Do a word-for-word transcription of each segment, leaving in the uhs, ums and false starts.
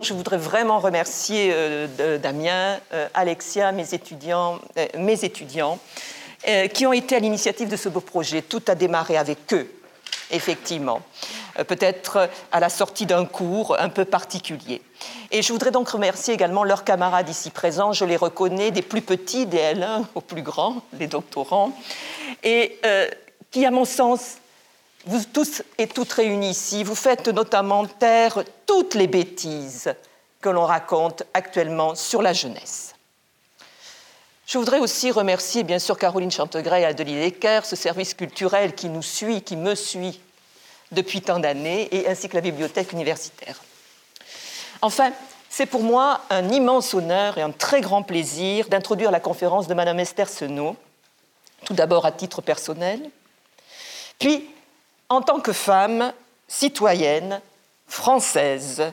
Je voudrais vraiment remercier euh, Damien, euh, Alexia, mes étudiants, euh, mes étudiants euh, qui ont été à l'initiative de ce beau projet. Tout a démarré avec eux, effectivement, euh, peut-être à la sortie d'un cours un peu particulier. Et je voudrais donc remercier également leurs camarades ici présents. Je les reconnais, des plus petits, des L un aux plus grands, les doctorants, et euh, qui, à mon sens, vous tous et toutes réunis ici, vous faites notamment taire toutes les bêtises que l'on raconte actuellement sur la jeunesse. Je voudrais aussi remercier bien sûr Caroline Chantegray et Adeline Lecker, ce service culturel qui nous suit, qui me suit depuis tant d'années, et ainsi que la bibliothèque universitaire. Enfin, c'est pour moi un immense honneur et un très grand plaisir d'introduire la conférence de Madame Esther Sénot, tout d'abord à titre personnel, puis en tant que femme, citoyenne, française,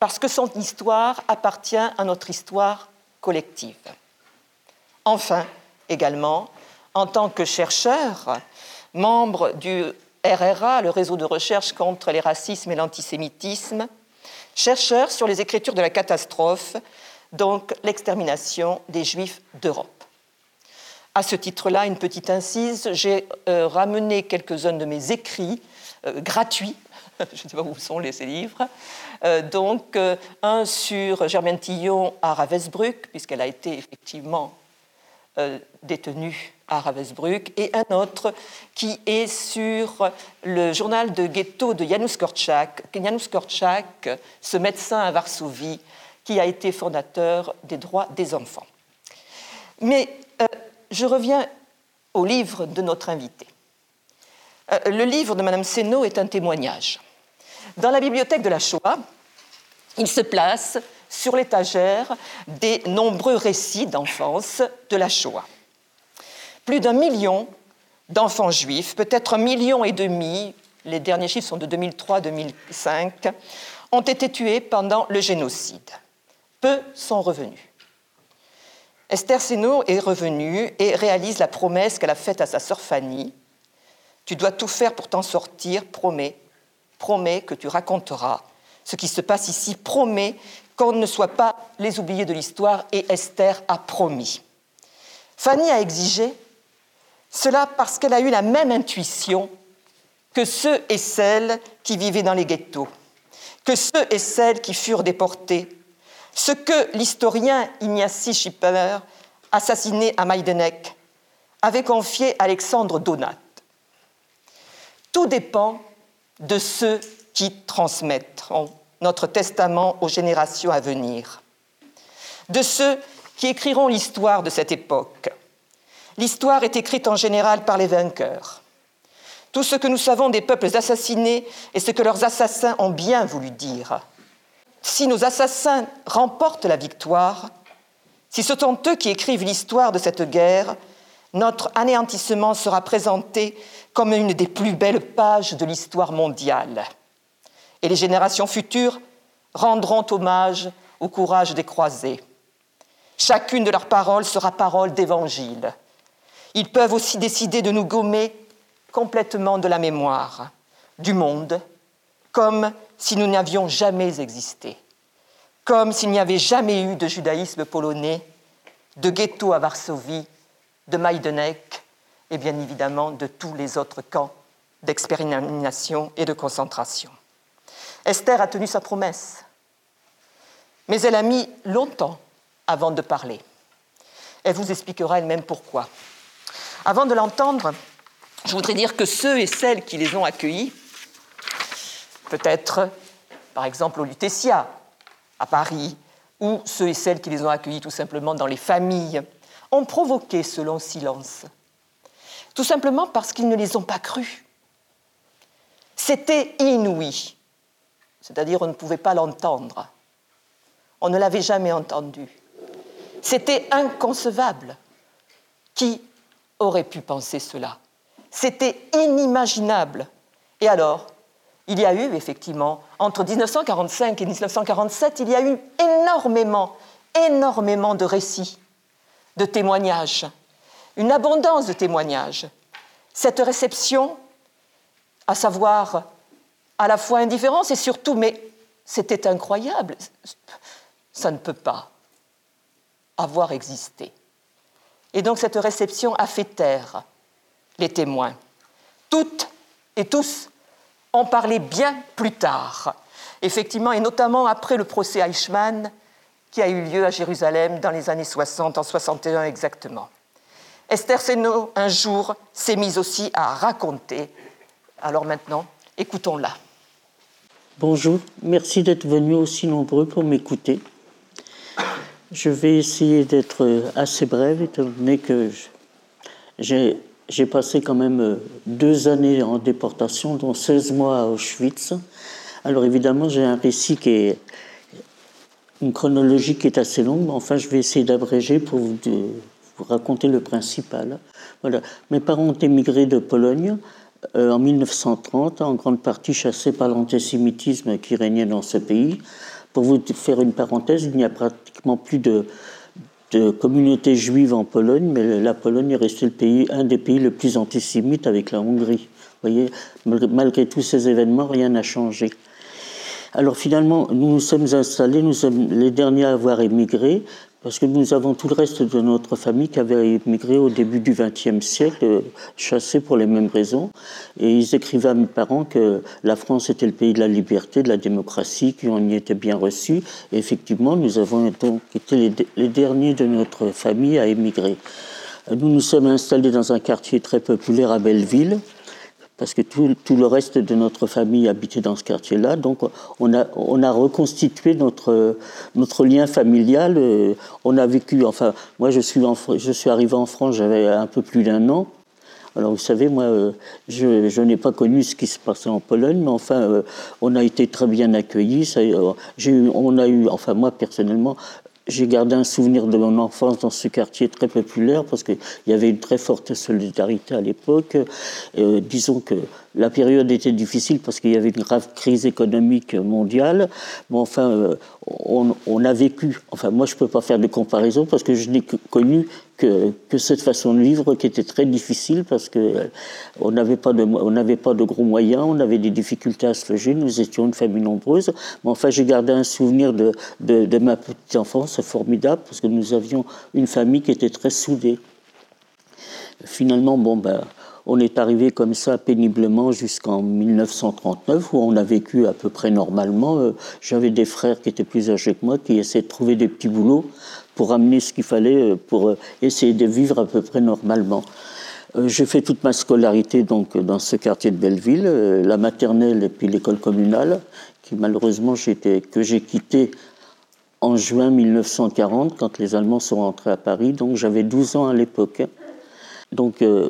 parce que son histoire appartient à notre histoire collective. Enfin, également, en tant que chercheur, membre du R R A, le réseau de recherche contre les racismes et l'antisémitisme, chercheur sur les écritures de la catastrophe, donc l'extermination des Juifs d'Europe. À ce titre-là, une petite incise, j'ai euh, ramené quelques-uns de mes écrits euh, gratuits, je ne sais pas où sont les, ces livres, euh, donc euh, un sur Germaine Tillon à Ravensbrück, puisqu'elle a été effectivement euh, détenue à Ravensbrück, et un autre qui est sur le journal de ghetto de Janusz Korczak, Janusz Korczak, ce médecin à Varsovie, qui a été fondateur des droits des enfants. Mais euh, je reviens au livre de notre invitée. Euh, le livre de Madame Sénot est un témoignage. Dans la bibliothèque de la Shoah, il se place sur l'étagère des nombreux récits d'enfance de la Shoah. Plus d'un million d'enfants juifs, peut-être un million et demi, les derniers chiffres sont de deux mille trois à deux mille cinq, ont été tués pendant le génocide. Peu sont revenus. Esther Sénot est revenue et réalise la promesse qu'elle a faite à sa sœur Fanny. « Tu dois tout faire pour t'en sortir, promets, promets que tu raconteras ce qui se passe ici, promets qu'on ne soit pas les oubliés de l'histoire. » Et Esther a promis. Fanny a exigé cela parce qu'elle a eu la même intuition que ceux et celles qui vivaient dans les ghettos, que ceux et celles qui furent déportés. Ce que l'historien Ignacy Schipper, assassiné à Majdanek, avait confié à Alexandre Donat. Tout dépend de ceux qui transmettront notre testament aux générations à venir, de ceux qui écriront l'histoire de cette époque. L'histoire est écrite en général par les vainqueurs. Tout ce que nous savons des peuples assassinés est ce que leurs assassins ont bien voulu dire. Si nos assassins remportent la victoire, si ce sont eux qui écrivent l'histoire de cette guerre, notre anéantissement sera présenté comme une des plus belles pages de l'histoire mondiale. Et les générations futures rendront hommage au courage des croisés. Chacune de leurs paroles sera parole d'évangile. Ils peuvent aussi décider de nous gommer complètement de la mémoire, du monde, comme si nous n'avions jamais existé, comme s'il n'y avait jamais eu de judaïsme polonais, de ghetto à Varsovie, de Majdanek et bien évidemment de tous les autres camps d'extermination et de concentration. Esther a tenu sa promesse, mais elle a mis longtemps avant de parler. Elle vous expliquera elle-même pourquoi. Avant de l'entendre, je voudrais dire que ceux et celles qui les ont accueillis, peut-être, par exemple, au Lutetia, à Paris, ou ceux et celles qui les ont accueillis tout simplement dans les familles, ont provoqué ce long silence. Tout simplement parce qu'ils ne les ont pas crus. C'était inouï. C'est-à-dire, on ne pouvait pas l'entendre. On ne l'avait jamais entendu. C'était inconcevable. Qui aurait pu penser cela? C'était inimaginable. Et alors ? Il y a eu, effectivement, entre mille neuf cent quarante-cinq et mille neuf cent quarante-sept, il y a eu énormément, énormément de récits, de témoignages, une abondance de témoignages. Cette réception, à savoir à la fois indifférence et surtout, mais c'était incroyable, ça ne peut pas avoir existé. Et donc cette réception a fait taire les témoins. Toutes et tous en parlaient bien plus tard, effectivement, et notamment après le procès Eichmann qui a eu lieu à Jérusalem dans les années soixante, en soixante et un exactement. Esther Sénot, un jour, s'est mise aussi à raconter. Alors maintenant, écoutons-la. Bonjour, merci d'être venus aussi nombreux pour m'écouter. Je vais essayer d'être assez brève, étant donné que j'ai, j'ai passé quand même deux années en déportation, dont seize mois à Auschwitz. Alors évidemment, j'ai un récit qui est une chronologie qui est assez longue, mais enfin, je vais essayer d'abréger pour vous, vous raconter le principal. Voilà. Mes parents ont émigré de Pologne euh, en mille neuf cent trente, en grande partie chassés par l'antisémitisme qui régnait dans ce pays. Pour vous faire une parenthèse, il n'y a pratiquement plus de, de communauté juive en Pologne, mais la Pologne est restée le pays, un des pays les plus antisémites avec la Hongrie. Vous voyez, malgré tous ces événements, rien n'a changé. Alors finalement, nous nous sommes installés, nous sommes les derniers à avoir émigré, parce que nous avons tout le reste de notre famille qui avait émigré au début du vingtième siècle, chassés pour les mêmes raisons. Et ils écrivaient à mes parents que la France était le pays de la liberté, de la démocratie, qu'on y était bien reçus. Et effectivement, nous avons donc été les derniers de notre famille à émigrer. Nous nous sommes installés dans un quartier très populaire à Belleville, parce que tout, tout le reste de notre famille habitait dans ce quartier-là. Donc, on a, on a reconstitué notre, notre lien familial. On a vécu... Enfin, moi, je suis, en, je suis arrivé en France, j'avais un peu plus d'un an. Alors, vous savez, moi, je, je n'ai pas connu ce qui se passait en Pologne, mais enfin, on a été très bien accueillis. Ça, j'ai eu, on a eu... Enfin, moi, personnellement... J'ai gardé un souvenir de mon enfance dans ce quartier très populaire parce qu'il y avait une très forte solidarité à l'époque. Euh, disons que la période était difficile parce qu'il y avait une grave crise économique mondiale. Mais enfin, euh, on, on a vécu. Enfin, moi, je ne peux pas faire de comparaison parce que je n'ai connu que, que cette façon de vivre qui était très difficile parce qu'on n'avait pas de, on n'avait pas de gros moyens, on avait des difficultés à se loger, nous étions une famille nombreuse. Mais enfin, j'ai gardé un souvenir de, de, de ma petite enfance formidable parce que nous avions une famille qui était très soudée. Finalement, bon, ben, on est arrivé comme ça péniblement jusqu'en mille neuf cent trente-neuf où on a vécu à peu près normalement. J'avais des frères qui étaient plus âgés que moi qui essayaient de trouver des petits boulots pour amener ce qu'il fallait, pour essayer de vivre à peu près normalement. J'ai fait toute ma scolarité donc, dans ce quartier de Belleville, la maternelle et puis l'école communale, qui malheureusement j'étais, que j'ai quittée en juin mille neuf cent quarante, quand les Allemands sont rentrés à Paris, donc j'avais douze ans à l'époque. Donc euh,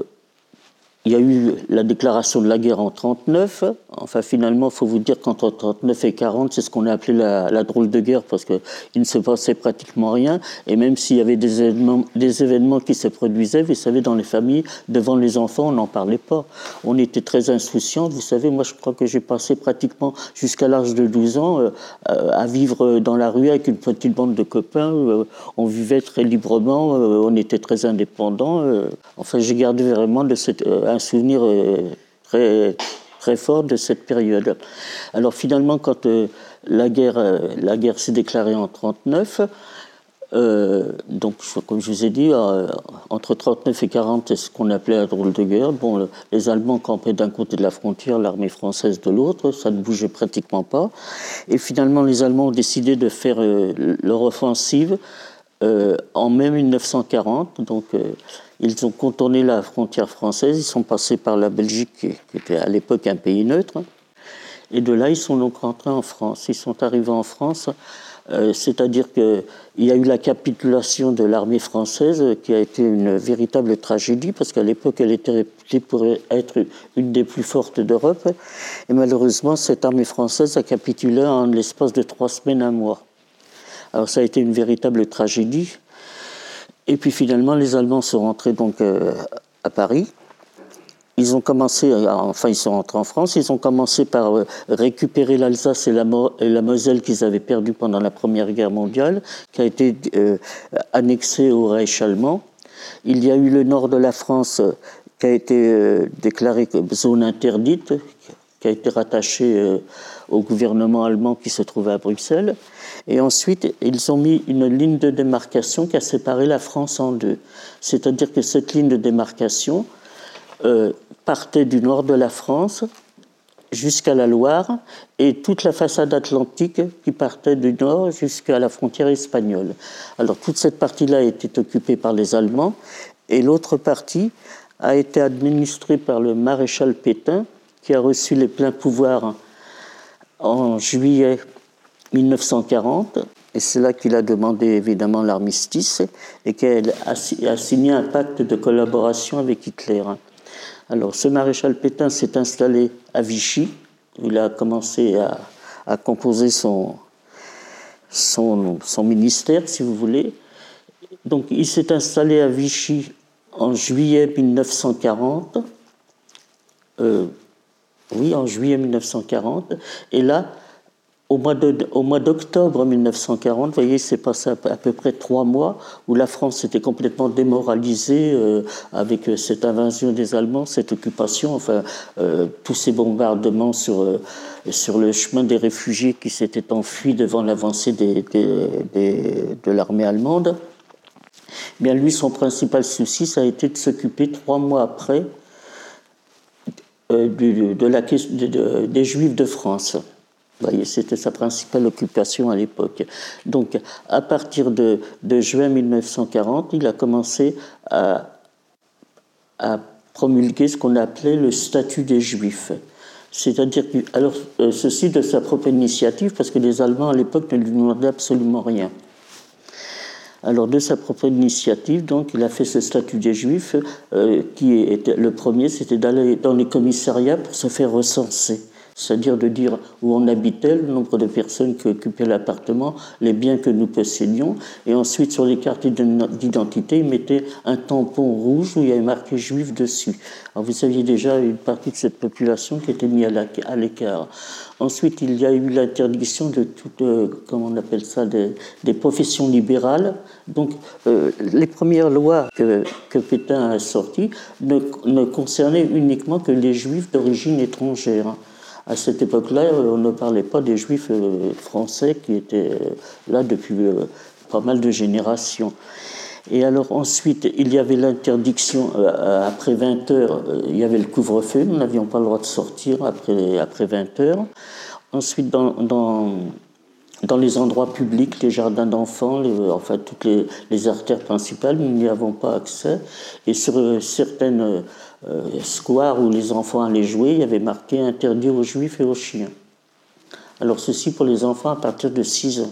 il y a eu la déclaration de la guerre en mille neuf cent trente-neuf. Enfin, finalement, il faut vous dire qu'entre mille neuf cent trente-neuf et mille neuf cent quarante, c'est ce qu'on a appelé la, la drôle de guerre, parce qu'il ne se passait pratiquement rien. Et même s'il y avait des événements, des événements qui se produisaient, vous savez, dans les familles, devant les enfants, on n'en parlait pas. On était très insouciants. Vous savez, moi, je crois que j'ai passé pratiquement jusqu'à l'âge de douze ans euh, à vivre dans la rue avec une petite bande de copains. Euh, on vivait très librement, euh, on était très indépendants. Euh. Enfin, j'ai gardé vraiment de cette... Euh, un souvenir très, très fort de cette période. Alors finalement, quand la guerre, la guerre s'est déclarée en mille neuf cent trente-neuf, euh, donc comme je vous ai dit, entre mille neuf cent trente-neuf et mille neuf cent quarante, c'est ce qu'on appelait la drôle de guerre. Bon, les Allemands campaient d'un côté de la frontière, l'armée française de l'autre, ça ne bougeait pratiquement pas. Et finalement, les Allemands ont décidé de faire leur offensive euh, en mai mille neuf cent quarante, donc... Euh, ils ont contourné la frontière française, ils sont passés par la Belgique, qui était à l'époque un pays neutre. Et de là, ils sont donc rentrés en France. Ils sont arrivés en France, euh, c'est-à-dire qu'il y a eu la capitulation de l'armée française, qui a été une véritable tragédie, parce qu'à l'époque, elle était réputée pour être une des plus fortes d'Europe. Et malheureusement, cette armée française a capitulé en l'espace de trois semaines, un mois. Alors ça a été une véritable tragédie. Et puis finalement, les Allemands sont rentrés donc euh, à Paris. Ils ont commencé, enfin ils sont rentrés en France, ils ont commencé par récupérer l'Alsace et la, Mo- et la Moselle qu'ils avaient perdue pendant la Première Guerre mondiale, qui a été euh, annexée au Reich allemand. Il y a eu le nord de la France euh, qui a été euh, déclaré comme zone interdite, qui a été rattaché euh, au gouvernement allemand qui se trouvait à Bruxelles. Et ensuite, ils ont mis une ligne de démarcation qui a séparé la France en deux. C'est-à-dire que cette ligne de démarcation euh, partait du nord de la France jusqu'à la Loire et toute la façade atlantique qui partait du nord jusqu'à la frontière espagnole. Alors toute cette partie-là était occupée par les Allemands et l'autre partie a été administrée par le maréchal Pétain, qui a reçu les pleins pouvoirs en juillet mille neuf cent quarante, et c'est là qu'il a demandé évidemment l'armistice, et qu'il a signé un pacte de collaboration avec Hitler. Alors ce maréchal Pétain s'est installé à Vichy, où il a commencé à, à composer son, son, son ministère, si vous voulez. Donc il s'est installé à Vichy en juillet mille neuf cent quarante, euh, oui, en juillet mille neuf cent quarante, et là, au mois, de, au mois d'octobre mille neuf cent quarante, vous voyez, il s'est passé à, à peu près trois mois où la France était complètement démoralisée euh, avec cette invasion des Allemands, cette occupation, enfin, euh, tous ces bombardements sur, euh, sur le chemin des réfugiés qui s'étaient enfuis devant l'avancée des, des, des, de l'armée allemande. Bien, lui, son principal souci, ça a été de s'occuper trois mois après euh, du, de la, de, de, des Juifs de France. Vous voyez, c'était sa principale occupation à l'époque. Donc, à partir de, de juin mille neuf cent quarante, il a commencé à, à promulguer ce qu'on appelait le statut des Juifs. C'est-à-dire, que, alors, ceci de sa propre initiative, parce que les Allemands à l'époque ne lui demandaient absolument rien. Alors, de sa propre initiative, donc, il a fait ce statut des Juifs, euh, qui était le premier, c'était d'aller dans les commissariats pour se faire recenser. C'est-à-dire de dire où on habitait, le nombre de personnes qui occupaient l'appartement, les biens que nous possédions. Et ensuite, sur les cartes d'identité, ils mettaient un tampon rouge où il y avait marqué « Juif » dessus. Alors, vous aviez déjà une partie de cette population qui était mise à l'écart. Ensuite, il y a eu l'interdiction de toutes, euh, comment on appelle ça, des, des professions libérales. Donc, euh, les premières lois que, que Pétain a sorties ne, ne concernaient uniquement que les Juifs d'origine étrangère. À cette époque-là, on ne parlait pas des Juifs français qui étaient là depuis pas mal de générations. Et alors ensuite, il y avait l'interdiction, après vingt heures, il y avait le couvre-feu, nous n'avions pas le droit de sortir après, après vingt heures. Ensuite, dans, dans, dans les endroits publics, les jardins d'enfants, les, enfin toutes les, les artères principales, nous n'y avons pas accès. Et sur certaines... Euh, square où les enfants allaient jouer, il y avait marqué « Interdit aux Juifs et aux chiens ». Alors ceci pour les enfants à partir de six ans.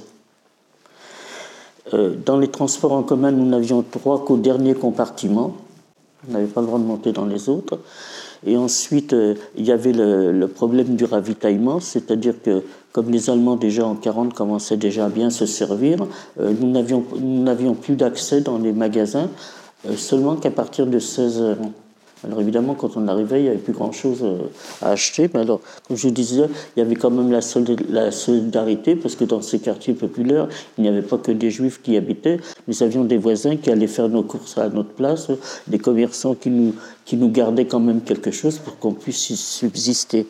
Euh, dans les transports en commun, nous n'avions droit qu'au dernier compartiment. On n'avait pas le droit de monter dans les autres. Et ensuite, euh, il y avait le, le problème du ravitaillement, c'est-à-dire que comme les Allemands déjà en quarante commençaient déjà à bien se servir, euh, nous, n'avions, nous n'avions plus d'accès dans les magasins, euh, seulement qu'à partir de seize heures. Alors évidemment, quand on arrivait, il n'y avait plus grand-chose à acheter. Mais alors, comme je vous disais, il y avait quand même la solidarité, parce que dans ces quartiers populaires, il n'y avait pas que des Juifs qui y habitaient. Nous avions des voisins qui allaient faire nos courses à notre place, des commerçants qui nous, qui nous gardaient quand même quelque chose pour qu'on puisse y subsister.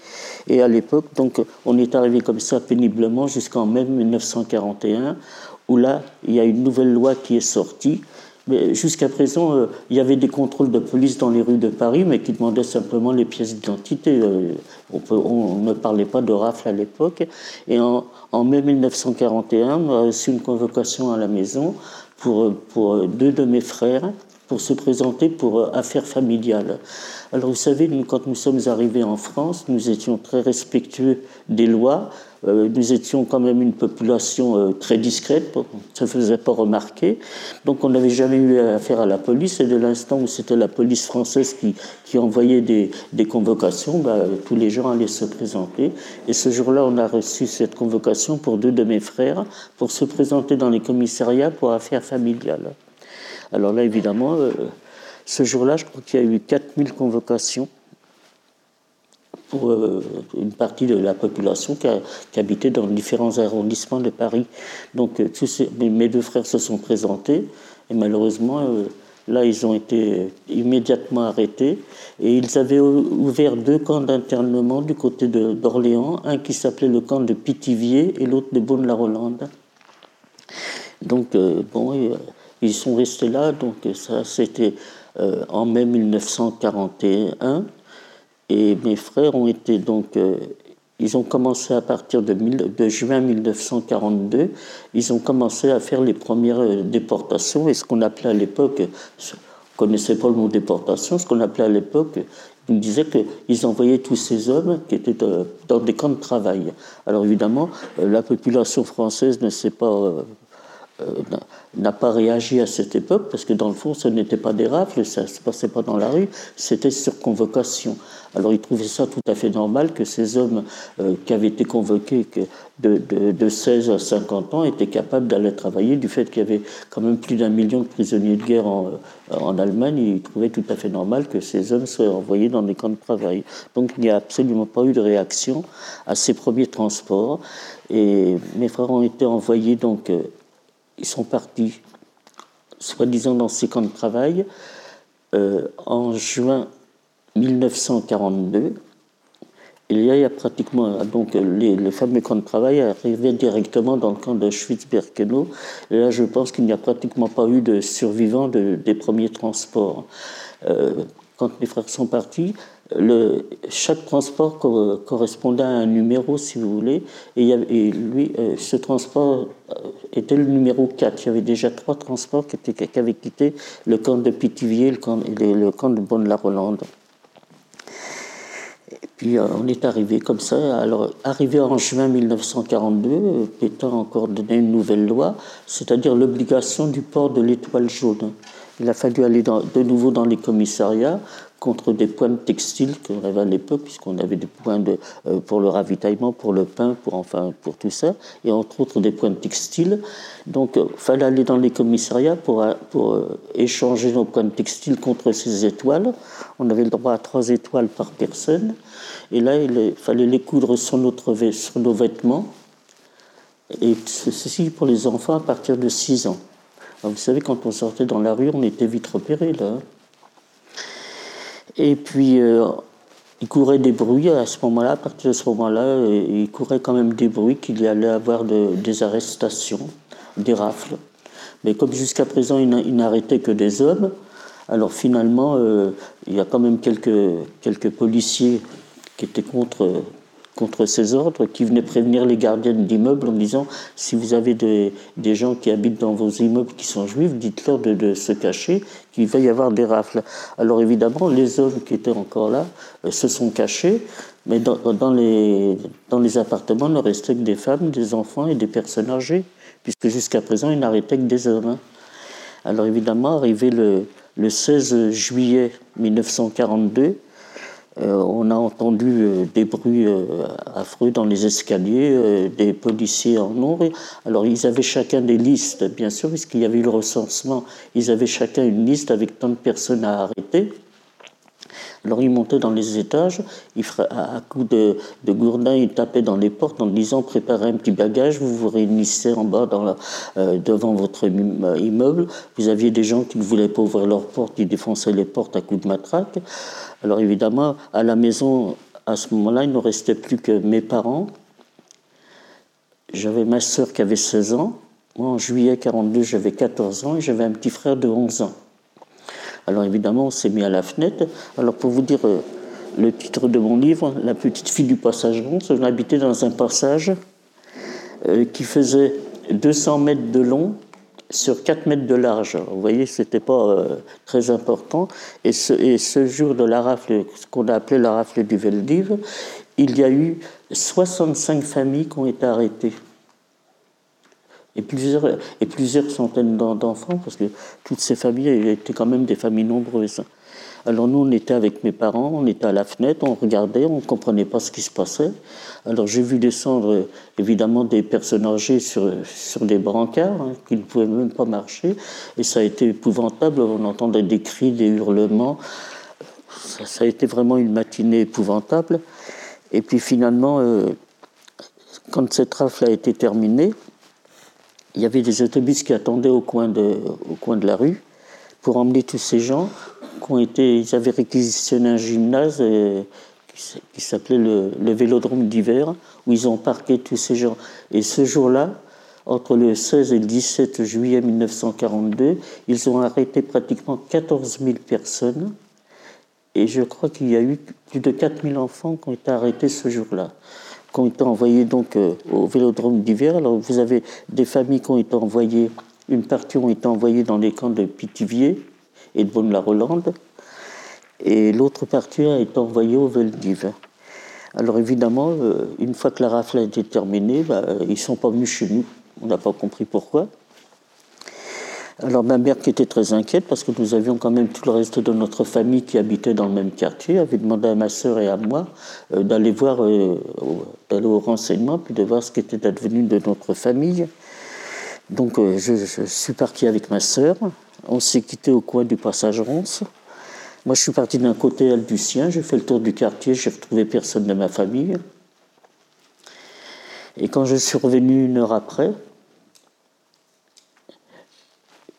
Et à l'époque, donc, on est arrivé comme ça péniblement jusqu'en mai mille neuf cent quarante et un, où là, il y a une nouvelle loi qui est sortie. Mais jusqu'à présent, euh, il y avait des contrôles de police dans les rues de Paris, mais qui demandaient simplement les pièces d'identité. Euh, on, peut, on, on ne parlait pas de rafle à l'époque. Et en, en mai mille neuf cent quarante et un, on a reçu une convocation à la maison pour, pour deux de mes frères pour se présenter pour euh, affaires familiales. Alors vous savez, nous, quand nous sommes arrivés en France, nous étions très respectueux des lois. Euh, nous étions quand même une population euh, très discrète, on ne se faisait pas remarquer. Donc on n'avait jamais eu affaire à la police, et de l'instant où c'était la police française qui, qui envoyait des, des convocations, bah, tous les gens allaient se présenter. Et ce jour-là, on a reçu cette convocation pour deux de mes frères, pour se présenter dans les commissariats pour affaires familiales. Alors là, évidemment, euh, ce jour-là, je crois qu'il y a eu quatre mille convocations pour euh, une partie de la population qui, a, qui habitait dans différents arrondissements de Paris. Donc euh, tous ces, mes, mes deux frères se sont présentés et malheureusement, euh, là, ils ont été immédiatement arrêtés. Et ils avaient ouvert deux camps d'internement du côté de, d'Orléans, un qui s'appelait le camp de Pithiviers et l'autre de Beaune-la-Rolande. Donc, euh, bon, euh, ils sont restés là. Donc, ça, c'était euh, en mai mille neuf cent quarante et un. Et mes frères ont été donc... Euh, ils ont commencé à partir de, de juin mille neuf cent quarante-deux, ils ont commencé à faire les premières déportations, et ce qu'on appelait à l'époque, on ne connaissait pas le mot déportation, ce qu'on appelait à l'époque, ils me disaient qu'ils envoyaient tous ces hommes qui étaient dans des camps de travail. Alors évidemment, la population française ne s'est pas... n'a pas réagi à cette époque, parce que dans le fond, ce n'était pas des rafles, ça ne se passait pas dans la rue, c'était sur convocation. Alors ils trouvaient ça tout à fait normal que ces hommes euh, qui avaient été convoqués que de, de, de seize à cinquante ans étaient capables d'aller travailler, du fait qu'il y avait quand même plus d'un million de prisonniers de guerre en, en Allemagne, ils trouvaient tout à fait normal que ces hommes soient envoyés dans des camps de travail. Donc il n'y a absolument pas eu de réaction à ces premiers transports, et mes frères ont été envoyés donc... Euh, ils sont partis, soi-disant, dans ces camps de travail euh, en juin mille neuf cent quarante-deux. Et là, il y a pratiquement... Donc, les, les fameux camps de travail arrivaient directement dans le camp d'Auschwitz-Birkenau. Et là, je pense qu'il n'y a pratiquement pas eu de survivants de, des premiers transports. Euh, quand les frères sont partis... Le, chaque transport co- correspondait à un numéro, si vous voulez, et, il y avait, et lui, euh, ce transport était le numéro quatre. Il y avait déjà trois transports qui, étaient, qui avaient quitté le camp de Pithiviers, le camp, le, le camp de Beaune-la-Rolande. Et puis euh, on est arrivé comme ça. Alors, arrivé en juin mille neuf cent quarante-deux, Pétain a encore donné une nouvelle loi, c'est-à-dire l'obligation du port de l'étoile jaune. Il a fallu aller dans, de nouveau dans les commissariats contre des points de textiles qu'on avait à l'époque, puisqu'on avait des points de, euh, pour le ravitaillement, pour le pain, pour, enfin, pour tout ça, et entre autres des points de textiles. Donc il euh, fallait aller dans les commissariats pour, pour euh, échanger nos points de textiles contre ces étoiles. On avait le droit à trois étoiles par personne, et là il fallait les coudre sur, notre, sur nos vêtements, et ceci pour les enfants à partir de six ans. Alors, vous savez, quand on sortait dans la rue, on était vite repérés, là. Et puis, euh, il courait des bruits à ce moment-là. À partir de ce moment-là, il courait quand même des bruits qu'il y allait avoir de, des arrestations, des rafles. Mais comme jusqu'à présent, il n'arrêtait que des hommes, alors finalement, euh, il y a quand même quelques, quelques policiers qui étaient contre... contre ces ordres, qui venaient prévenir les gardiennes d'immeubles en disant « Si vous avez des, des gens qui habitent dans vos immeubles qui sont juifs, dites-leur de, de se cacher, qu'il va y avoir des rafles. » Alors évidemment, les hommes qui étaient encore là euh, se sont cachés, mais dans, dans, les, dans les appartements, il ne restait que des femmes, des enfants et des personnes âgées, puisque jusqu'à présent, ils n'arrêtaient que des hommes. Hein. Alors évidemment, arrivé le, le seize juillet mille neuf cent quarante-deux, Euh, on a entendu euh, des bruits euh, affreux dans les escaliers, euh, des policiers en nombre. Alors, ils avaient chacun des listes, bien sûr, puisqu'il y avait eu le recensement. Ils avaient chacun une liste avec tant de personnes à arrêter. Alors, ils montaient dans les étages, ils fra- à coups de, de gourdin, ils tapaient dans les portes en disant « Préparez un petit bagage, vous vous réunissez en bas dans la, euh, devant votre immeuble. » Vous aviez des gens qui ne voulaient pas ouvrir leurs portes, ils défonçaient les portes à coups de matraque. Alors évidemment, à la maison, à ce moment-là, il ne restait plus que mes parents. J'avais ma sœur qui avait seize ans. Moi, en juillet quarante-deux, j'avais quatorze ans et j'avais un petit frère de onze ans. Alors évidemment, on s'est mis à la fenêtre. Alors pour vous dire euh, le titre de mon livre, « La petite fille du passage onze », on habitait dans un passage euh, qui faisait deux cents mètres de long sur quatre mètres de large. Alors, vous voyez, ce n'était pas euh, très important. Et ce, et ce jour de la rafle, ce qu'on a appelé la rafle du Veldiv, il y a eu soixante-cinq familles qui ont été arrêtées. Et plusieurs, et plusieurs centaines d'enfants, parce que toutes ces familles étaient quand même des familles nombreuses. Alors nous, on était avec mes parents, on était à la fenêtre, on regardait, on ne comprenait pas ce qui se passait. Alors j'ai vu descendre, évidemment, des personnes âgées sur, sur des brancards, hein, qui ne pouvaient même pas marcher, et ça a été épouvantable, on entendait des cris, des hurlements. Ça, ça a été vraiment une matinée épouvantable. Et puis finalement, euh, quand cette rafle a été terminée, il y avait des autobus qui attendaient au coin de, au coin de la rue pour emmener tous ces gens qui ont été, ils avaient réquisitionné un gymnase euh, qui, qui s'appelait le, le Vélodrome d'Hiver, où ils ont parqué tous ces gens. Et ce jour-là, entre le seize et le dix-sept juillet mille neuf cent quarante-deux, ils ont arrêté pratiquement quatorze mille personnes. Et je crois qu'il y a eu plus de quatre mille enfants qui ont été arrêtés ce jour-là, qui ont été envoyés donc euh, au Vélodrome d'Hiver. Alors vous avez des familles qui ont été envoyées, une partie ont été envoyées dans les camps de Pithiviers et de Beaune-la-Rolande, et l'autre partie a été envoyée au Vélodrome d'Hiver. Alors évidemment, euh, une fois que la rafle a été terminée, bah, ils ne sont pas venus chez nous. On n'a pas compris pourquoi. Alors ma mère, qui était très inquiète, parce que nous avions quand même tout le reste de notre famille qui habitait dans le même quartier, avait demandé à ma sœur et à moi euh, d'aller voir, euh, d'aller au renseignement, puis de voir ce qui était advenu de notre famille. Donc euh, je, je suis parti avec ma sœur. On s'est quitté au coin du passage Ronce. Moi, je suis parti d'un côté, elle du sien. J'ai fait le tour du quartier, j'ai retrouvé personne de ma famille. Et quand je suis revenu une heure après,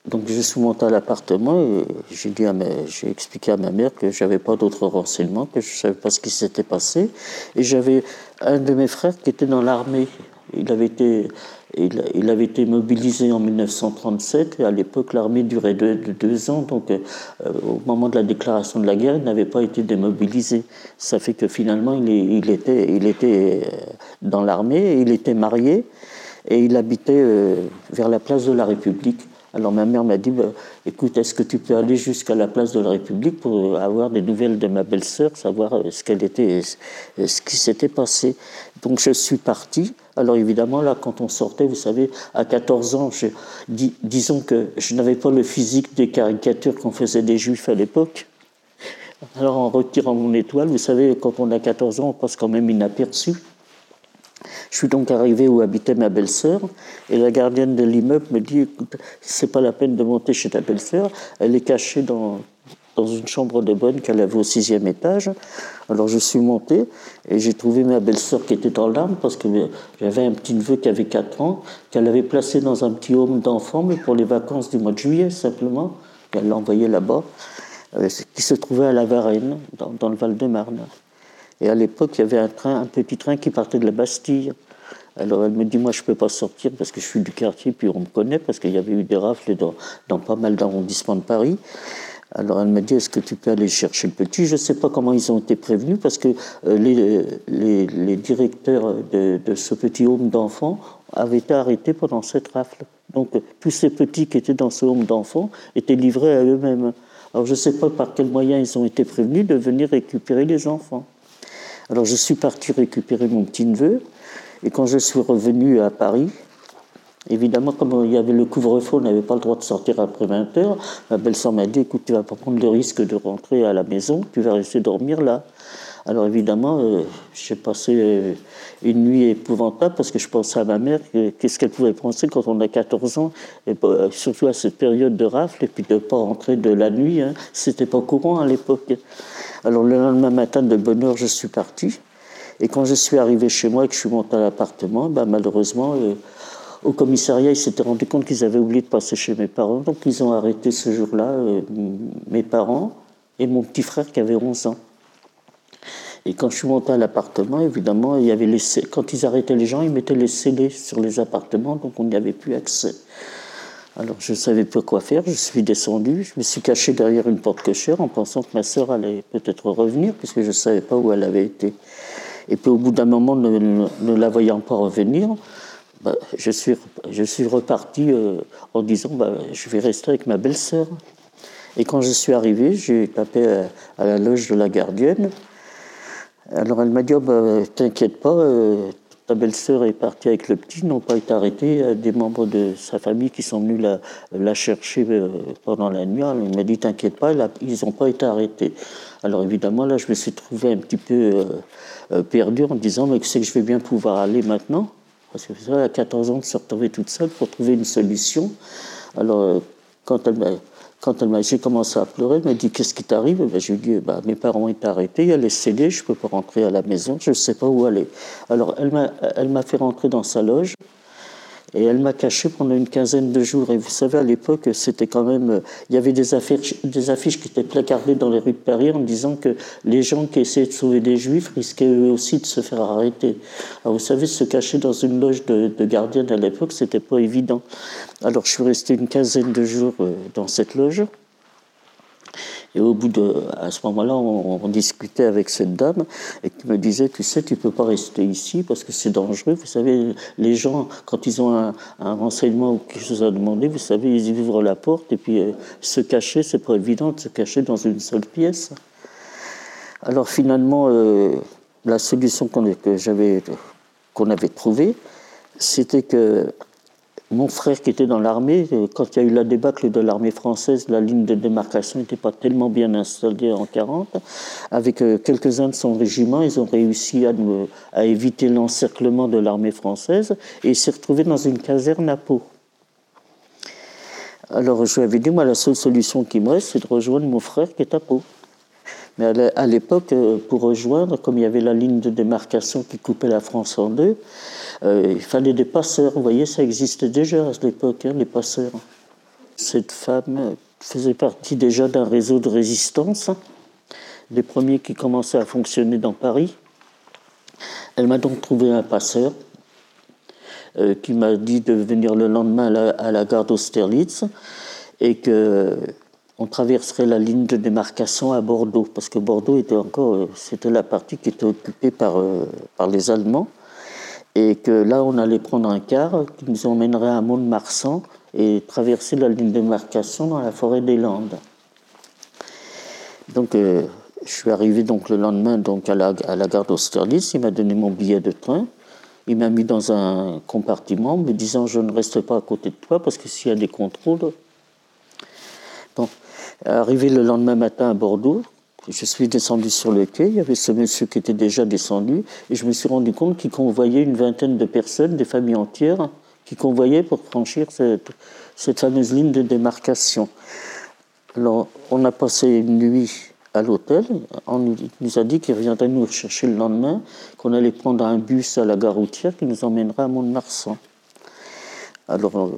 donc je suis monté à l'appartement et j'ai, dit à ma, j'ai expliqué à ma mère que je n'avais pas d'autres renseignements, que je ne savais pas ce qui s'était passé. Et j'avais un de mes frères qui était dans l'armée. Il avait été, il, il avait été mobilisé en mille neuf cent trente-sept. Et à l'époque, l'armée durait de, de deux ans. Donc euh, au moment de la déclaration de la guerre, il n'avait pas été démobilisé. Ça fait que finalement, il, il, était, il était dans l'armée, il était marié et il habitait euh, vers la place de la République. Alors ma mère m'a dit bah, « Écoute, est-ce que tu peux aller jusqu'à la place de la République pour avoir des nouvelles de ma belle-sœur, savoir ce qu'elle était, ce qui s'était passé ?» Donc je suis parti. Alors évidemment, là, quand on sortait, vous savez, à quatorze ans, je, dis, disons que je n'avais pas le physique des caricatures qu'on faisait des Juifs à l'époque. Alors en retirant mon étoile, vous savez, quand on a quatorze ans, on passe quand même inaperçu. Je suis donc arrivé où habitait ma belle-sœur et la gardienne de l'immeuble me dit « Écoute, c'est pas la peine de monter chez ta belle-sœur, elle est cachée dans, dans une chambre de bonne qu'elle avait au sixième étage ». Alors je suis monté et j'ai trouvé ma belle-sœur qui était en larmes parce que j'avais un petit-neveu qui avait quatre ans, qu'elle avait placé dans un petit home d'enfants, mais pour les vacances du mois de juillet simplement, elle l'a envoyé là-bas, qui se trouvait à la Varenne, dans, dans le Val-de-Marne. Et à l'époque, il y avait un train, un petit train qui partait de la Bastille. Alors elle me dit, moi je ne peux pas sortir parce que je suis du quartier, puis on me connaît, parce qu'il y avait eu des rafles dans, dans pas mal d'arrondissements de Paris. Alors elle me dit, est-ce que tu peux aller chercher le petit ? Je ne sais pas comment ils ont été prévenus, parce que les, les, les directeurs de, de ce petit home d'enfants avaient été arrêtés pendant cette rafle. Donc tous ces petits qui étaient dans ce home d'enfants étaient livrés à eux-mêmes. Alors je ne sais pas par quels moyens ils ont été prévenus de venir récupérer les enfants. Alors je suis parti récupérer mon petit-neveu, et quand je suis revenu à Paris, évidemment, comme il y avait le couvre-feu, on n'avait pas le droit de sortir après vingt heures, ma belle-sœur m'a dit, écoute, tu vas pas prendre le risque de rentrer à la maison, tu vas rester dormir là. Alors évidemment, euh, j'ai passé une nuit épouvantable, parce que je pensais à ma mère, qu'est-ce qu'elle pouvait penser quand on a quatorze ans, et bah, surtout à cette période de rafle, et puis de ne pas rentrer de la nuit, hein, c'était pas courant à l'époque. Alors le lendemain matin, de bonne heure, je suis parti. Et quand je suis arrivé chez moi et que je suis monté à l'appartement, bah, malheureusement, euh, au commissariat, ils s'étaient rendus compte qu'ils avaient oublié de passer chez mes parents. Donc ils ont arrêté ce jour-là euh, mes parents et mon petit frère qui avait onze ans. Et quand je suis monté à l'appartement, évidemment, il y avait les... quand ils arrêtaient les gens, ils mettaient les scellés sur les appartements, donc on n'y avait plus accès. Alors je ne savais plus quoi faire, je suis descendu, je me suis caché derrière une porte cochère en pensant que ma sœur allait peut-être revenir puisque je ne savais pas où elle avait été. Et puis au bout d'un moment, ne, ne, ne la voyant pas revenir, bah, je suis, je suis reparti euh, en disant bah, « je vais rester avec ma belle-sœur ». Et quand je suis arrivé, j'ai tapé à, à la loge de la gardienne. Alors elle m'a dit oh, « bah, t'inquiète pas, euh, ta belle-sœur est partie avec le petit, n'ont pas été arrêtés. Des membres de sa famille qui sont venus la, la chercher pendant la nuit. Elle m'a dit, t'inquiète pas, là, ils n'ont pas été arrêtés. Alors évidemment, là, je me suis trouvé un petit peu euh, perdu en me disant, mais c'est que je vais bien pouvoir aller maintenant. Parce que ça, à quatorze ans, de se retrouver toute seule pour trouver une solution. Alors, quand elle m'a... Quand elle m'a, j'ai commencé à pleurer, elle m'a dit « Qu'est-ce qui t'arrive ?» ben, je lui ai dit bah, « Mes parents étaient arrêtés, il y a les scellés, je ne peux pas rentrer à la maison, je ne sais pas où aller. » Alors elle m'a, elle m'a fait rentrer dans sa loge et elle m'a caché pendant une quinzaine de jours. Et vous savez, à l'époque, c'était quand même... Il y avait des affiches, des affiches qui étaient placardées dans les rues de Paris en disant que les gens qui essayaient de sauver des Juifs risquaient eux aussi de se faire arrêter. Alors vous savez, se cacher dans une loge de, de gardienne à l'époque, c'était pas évident. Alors je suis resté une quinzaine de jours dans cette loge. Et au bout de... À ce moment-là, on, on discutait avec cette dame et qui me disait, tu sais, tu ne peux pas rester ici parce que c'est dangereux. Vous savez, les gens, quand ils ont un, un renseignement ou quelque chose à demander, vous savez, ils ouvrent la porte et puis euh, se cacher, c'est pas évident de se cacher dans une seule pièce. Alors finalement, euh, la solution qu'on, que j'avais, qu'on avait trouvée, c'était que... Mon frère qui était dans l'armée, quand il y a eu la débâcle de l'armée française, la ligne de démarcation n'était pas tellement bien installée en quarante. Avec quelques-uns de son régiment, ils ont réussi à, à éviter l'encerclement de l'armée française et il s'est retrouvé dans une caserne à Pau. Alors je lui avais dit, moi la seule solution qui me reste, c'est de rejoindre mon frère qui est à Pau. Mais à l'époque, pour rejoindre, comme il y avait la ligne de démarcation qui coupait la France en deux, euh, il fallait des passeurs. Vous voyez, ça existait déjà à l'époque, hein, les passeurs. Cette femme faisait partie déjà d'un réseau de résistance, hein, les premiers qui commençaient à fonctionner dans Paris. Elle m'a donc trouvé un passeur euh, qui m'a dit de venir le lendemain à la, à la gare d'Austerlitz et que... on traverserait la ligne de démarcation à Bordeaux, parce que Bordeaux était encore, c'était la partie qui était occupée par, par les Allemands, et que là, on allait prendre un car qui nous emmènerait à Mont-de-Marsan et traverser la ligne de démarcation dans la forêt des Landes. Donc, euh, je suis arrivé donc, le lendemain donc, à, la, à la gare d'Austerlitz, il m'a donné mon billet de train, il m'a mis dans un compartiment me disant « je ne reste pas à côté de toi, parce que s'il y a des contrôles... » Bon. Arrivé le lendemain matin à Bordeaux, je suis descendu sur le quai, il y avait ce monsieur qui était déjà descendu, et je me suis rendu compte qu'il convoyait une vingtaine de personnes, des familles entières, qui convoyaient pour franchir cette, cette fameuse ligne de démarcation. Alors, on a passé une nuit à l'hôtel, on nous a dit qu'il reviendrait nous rechercher le lendemain, qu'on allait prendre un bus à la gare routière qui nous emmènerait à Mont-de-Marsan. Alors...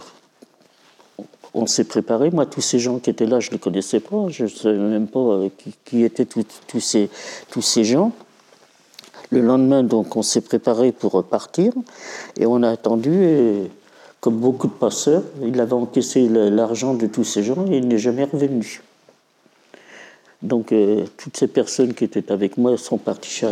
on s'est préparé. Moi, tous ces gens qui étaient là, je ne les connaissais pas. Je ne savais même pas qui, qui étaient tous, tous, ces, tous ces gens. Le lendemain, donc, on s'est préparé pour repartir. Et on a attendu. Et, comme beaucoup de passeurs, il avait encaissé l'argent de tous ces gens et il n'est jamais revenu. Donc, euh, toutes ces personnes qui étaient avec moi sont parties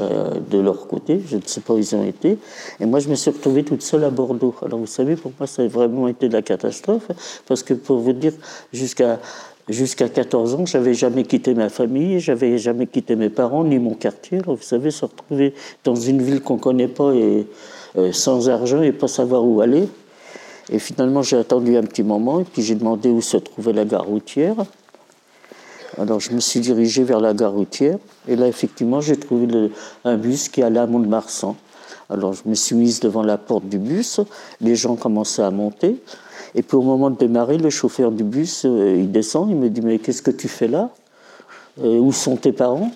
de leur côté. Je ne sais pas où ils ont été. Et moi, je me suis retrouvé toute seule à Bordeaux. Alors, vous savez, pour moi, ça a vraiment été de la catastrophe. Parce que, pour vous dire, jusqu'à, jusqu'à quatorze ans, je n'avais jamais quitté ma famille, je n'avais jamais quitté mes parents, ni mon quartier. Alors, vous savez, se retrouver dans une ville qu'on ne connaît pas, et, euh, sans argent et pas savoir où aller. Et finalement, j'ai attendu un petit moment et puis j'ai demandé où se trouvait la gare routière. Alors, je me suis dirigé vers la gare routière. Et là, effectivement, j'ai trouvé le, un bus qui allait à Mont-de-Marsan. Alors, je me suis mise devant la porte du bus. Les gens commençaient à monter. Et puis, au moment de démarrer, le chauffeur du bus, euh, il descend. Il me dit, mais qu'est-ce que tu fais là ? euh, Où sont tes parents ?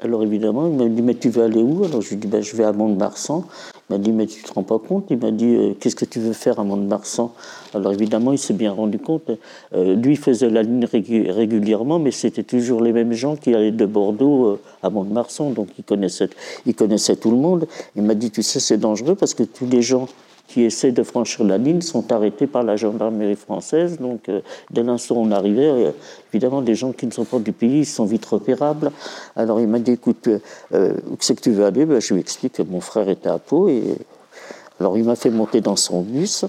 Alors, évidemment, il m'a dit, mais tu veux aller où ? Alors, je lui ai dit, ben, je vais à Mont-de-Marsan. Il m'a dit, mais tu ne te rends pas compte ? Il m'a dit, euh, qu'est-ce que tu veux faire à Mont-de-Marsan ? Alors évidemment, il s'est bien rendu compte. Euh, lui faisait la ligne régu- régulièrement, mais c'était toujours les mêmes gens qui allaient de Bordeaux euh, à Mont-de-Marsan. Donc il connaissait, il connaissait tout le monde. Il m'a dit, tu sais, c'est dangereux parce que tous les gens qui essaient de franchir la ligne sont arrêtés par la gendarmerie française. Donc euh, dès l'instant où on arrivait, euh, évidemment, les gens qui ne sont pas du pays sont vite repérables. Alors il m'a dit, écoute, euh, où c'est que tu veux aller ? Ben, je lui explique que mon frère était à Pau. Et... alors il m'a fait monter dans son bus.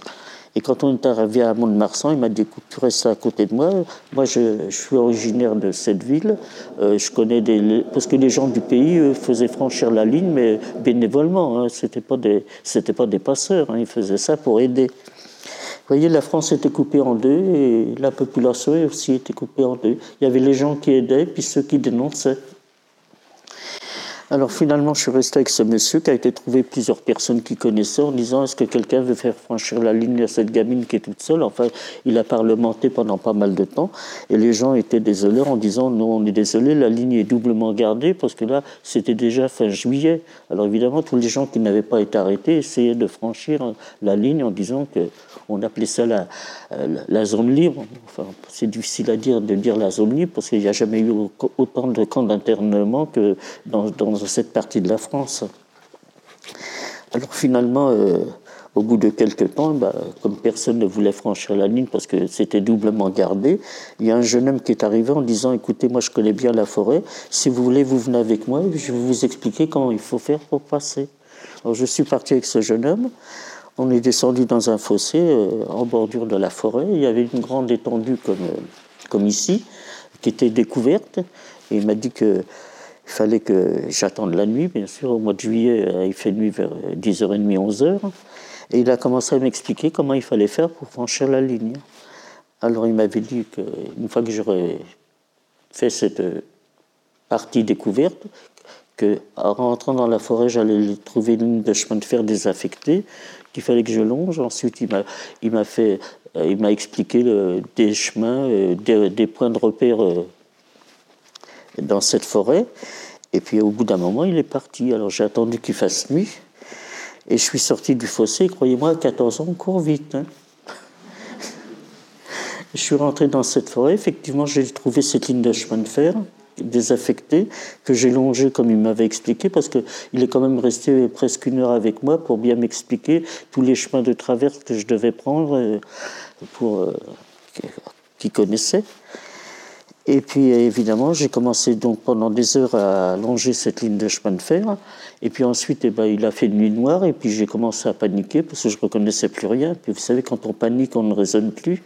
Et quand on est arrivé à Mont-de-Marsan, il m'a dit, écoute, tu restes à côté de moi. Moi, je, je suis originaire de cette ville. Euh, je connais des... Parce que les gens du pays eux, faisaient franchir la ligne, mais bénévolement. Hein. C'était pas des, c'était pas des passeurs. Hein. Ils faisaient ça pour aider. Vous voyez, la France était coupée en deux et la population aussi était coupée en deux. Il y avait les gens qui aidaient, puis ceux qui dénonçaient. Alors finalement, je suis resté avec ce monsieur qui a été trouvé plusieurs personnes qui connaissaient en disant « Est-ce que quelqu'un veut faire franchir la ligne à cette gamine qui est toute seule ?» Enfin, il a parlementé pendant pas mal de temps et les gens étaient désolés en disant « Non, on est désolé, la ligne est doublement gardée parce que là, c'était déjà fin juillet. » Alors évidemment, tous les gens qui n'avaient pas été arrêtés essayaient de franchir la ligne en disant qu'on appelait ça la, la zone libre. Enfin, c'est difficile à dire de dire la zone libre parce qu'il n'y a jamais eu autant de camps d'internement que dans, dans cette partie de la France. Alors finalement, euh, au bout de quelques temps, bah, comme personne ne voulait franchir la ligne parce que c'était doublement gardé, il y a un jeune homme qui est arrivé en disant « Écoutez, moi je connais bien la forêt, si vous voulez, vous venez avec moi et je vais vous expliquer comment il faut faire pour passer. » Alors je suis parti avec ce jeune homme. On est descendu dans un fossé euh, en bordure de la forêt. Il y avait une grande étendue comme, euh, comme ici, qui était découverte. Et il m'a dit que il fallait que j'attende la nuit, bien sûr. Au mois de juillet, il fait nuit vers dix heures trente, onze heures. Et il a commencé à m'expliquer comment il fallait faire pour franchir la ligne. Alors il m'avait dit qu'une fois que j'aurais fait cette partie découverte, qu'en rentrant dans la forêt, j'allais trouver une ligne de chemin de fer désaffectée, qu'il fallait que je longe. Ensuite, il m'a, il m'a, fait, il m'a expliqué le, des chemins, des, des points de repère dans cette forêt, et puis au bout d'un moment, il est parti. Alors j'ai attendu qu'il fasse nuit, et je suis sorti du fossé, et croyez-moi, à quatorze ans, on court vite. Hein. Je suis rentré dans cette forêt, effectivement, j'ai trouvé cette ligne de chemin de fer désaffectée, que j'ai longée comme il m'avait expliqué, parce qu'il est quand même resté presque une heure avec moi pour bien m'expliquer tous les chemins de traverse que je devais prendre, pour euh, qu'il connaissait. Et puis, évidemment, j'ai commencé donc pendant des heures à longer cette ligne de chemin de fer. Et puis ensuite, eh ben, il a fait une nuit noire. Et puis, j'ai commencé à paniquer parce que je ne reconnaissais plus rien. Puis, vous savez, quand on panique, on ne raisonne plus.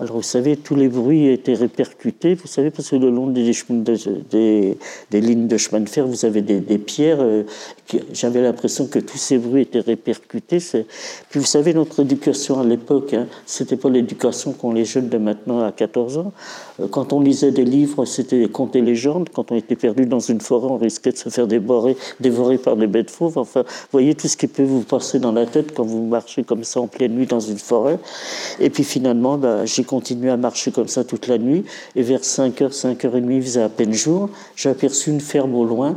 Alors, vous savez, tous les bruits étaient répercutés. Vous savez, parce que le long des, de, des, des lignes de chemin de fer, vous avez des, des pierres. Euh, qui, j'avais l'impression que tous ces bruits étaient répercutés. C'est... Puis, vous savez, notre éducation à l'époque, hein, c'était pas l'éducation qu'ont les jeunes de maintenant à quatorze ans. Quand on lisait des livres, c'était des contes et légendes. Quand on était perdu dans une forêt, on risquait de se faire dévorer, dévorer par des bêtes fauves. Enfin, vous voyez tout ce qui peut vous passer dans la tête quand vous marchez comme ça en pleine nuit dans une forêt. Et puis, finalement, bah, j'ai continué à marcher comme ça toute la nuit, et vers cinq heures, cinq heures trente, il faisait à peine jour, j'ai aperçu une ferme au loin,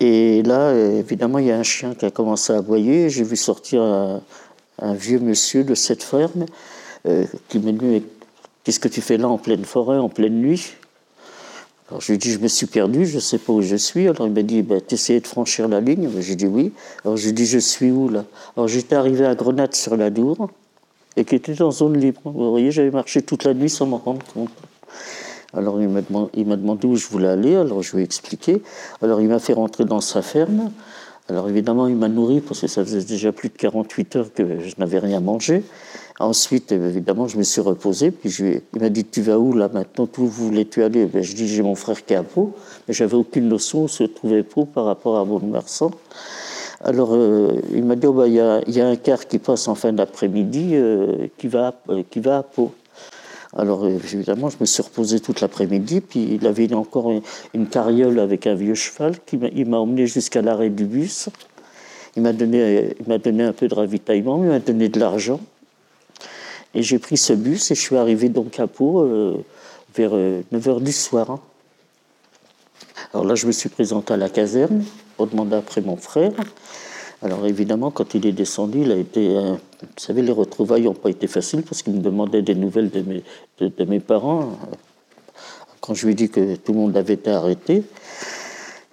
et là, évidemment, il y a un chien qui a commencé à aboyer, j'ai vu sortir un, un vieux monsieur de cette ferme, euh, qui m'a dit « Qu'est-ce que tu fais là en pleine forêt, en pleine nuit ?» Alors je lui ai dit « Je me suis perdu, je ne sais pas où je suis ». Alors il m'a dit bah, « T'essayais de franchir la ligne ?» J'ai dit « Oui ». Alors je lui ai dit « Je suis où là ?» Alors j'étais arrivé à Grenade-sur-la-Dour, et qui était en zone libre. Vous voyez, j'avais marché toute la nuit sans m'en rendre compte. Alors il m'a demandé, il m'a demandé où je voulais aller, alors je lui ai expliqué. Alors il m'a fait rentrer dans sa ferme. Alors évidemment, il m'a nourri, parce que ça faisait déjà plus de quarante-huit heures que je n'avais rien mangé. Ensuite, évidemment, je me suis reposé, puis je lui ai, il m'a dit « Tu vas où là maintenant, où voulais-tu aller ?» Je dis « J'ai mon frère qui est à Pau », mais je n'avais aucune notion où se trouvait Pau par rapport à Mont-de-Marsan. Alors, euh, il m'a dit, oh, bah, y a, y a un car qui passe en fin d'après-midi euh, qui va, euh, qui va à Pau. Alors, euh, évidemment, je me suis reposé toute l'après-midi, puis il avait encore une, une carriole avec un vieux cheval, qui m'a, il m'a emmené jusqu'à l'arrêt du bus. Il m'a donné, il m'a donné un peu de ravitaillement, il m'a donné de l'argent. Et j'ai pris ce bus et je suis arrivé donc à Pau euh, vers euh, neuf heures du soir. Hein. Alors là, je me suis présenté à la caserne. On demanda après mon frère. Alors évidemment, quand il est descendu, il a été... Euh, vous savez, les retrouvailles n'ont pas été faciles parce qu'il me demandait des nouvelles de mes, de, de mes parents. Quand je lui ai dit que tout le monde avait été arrêté,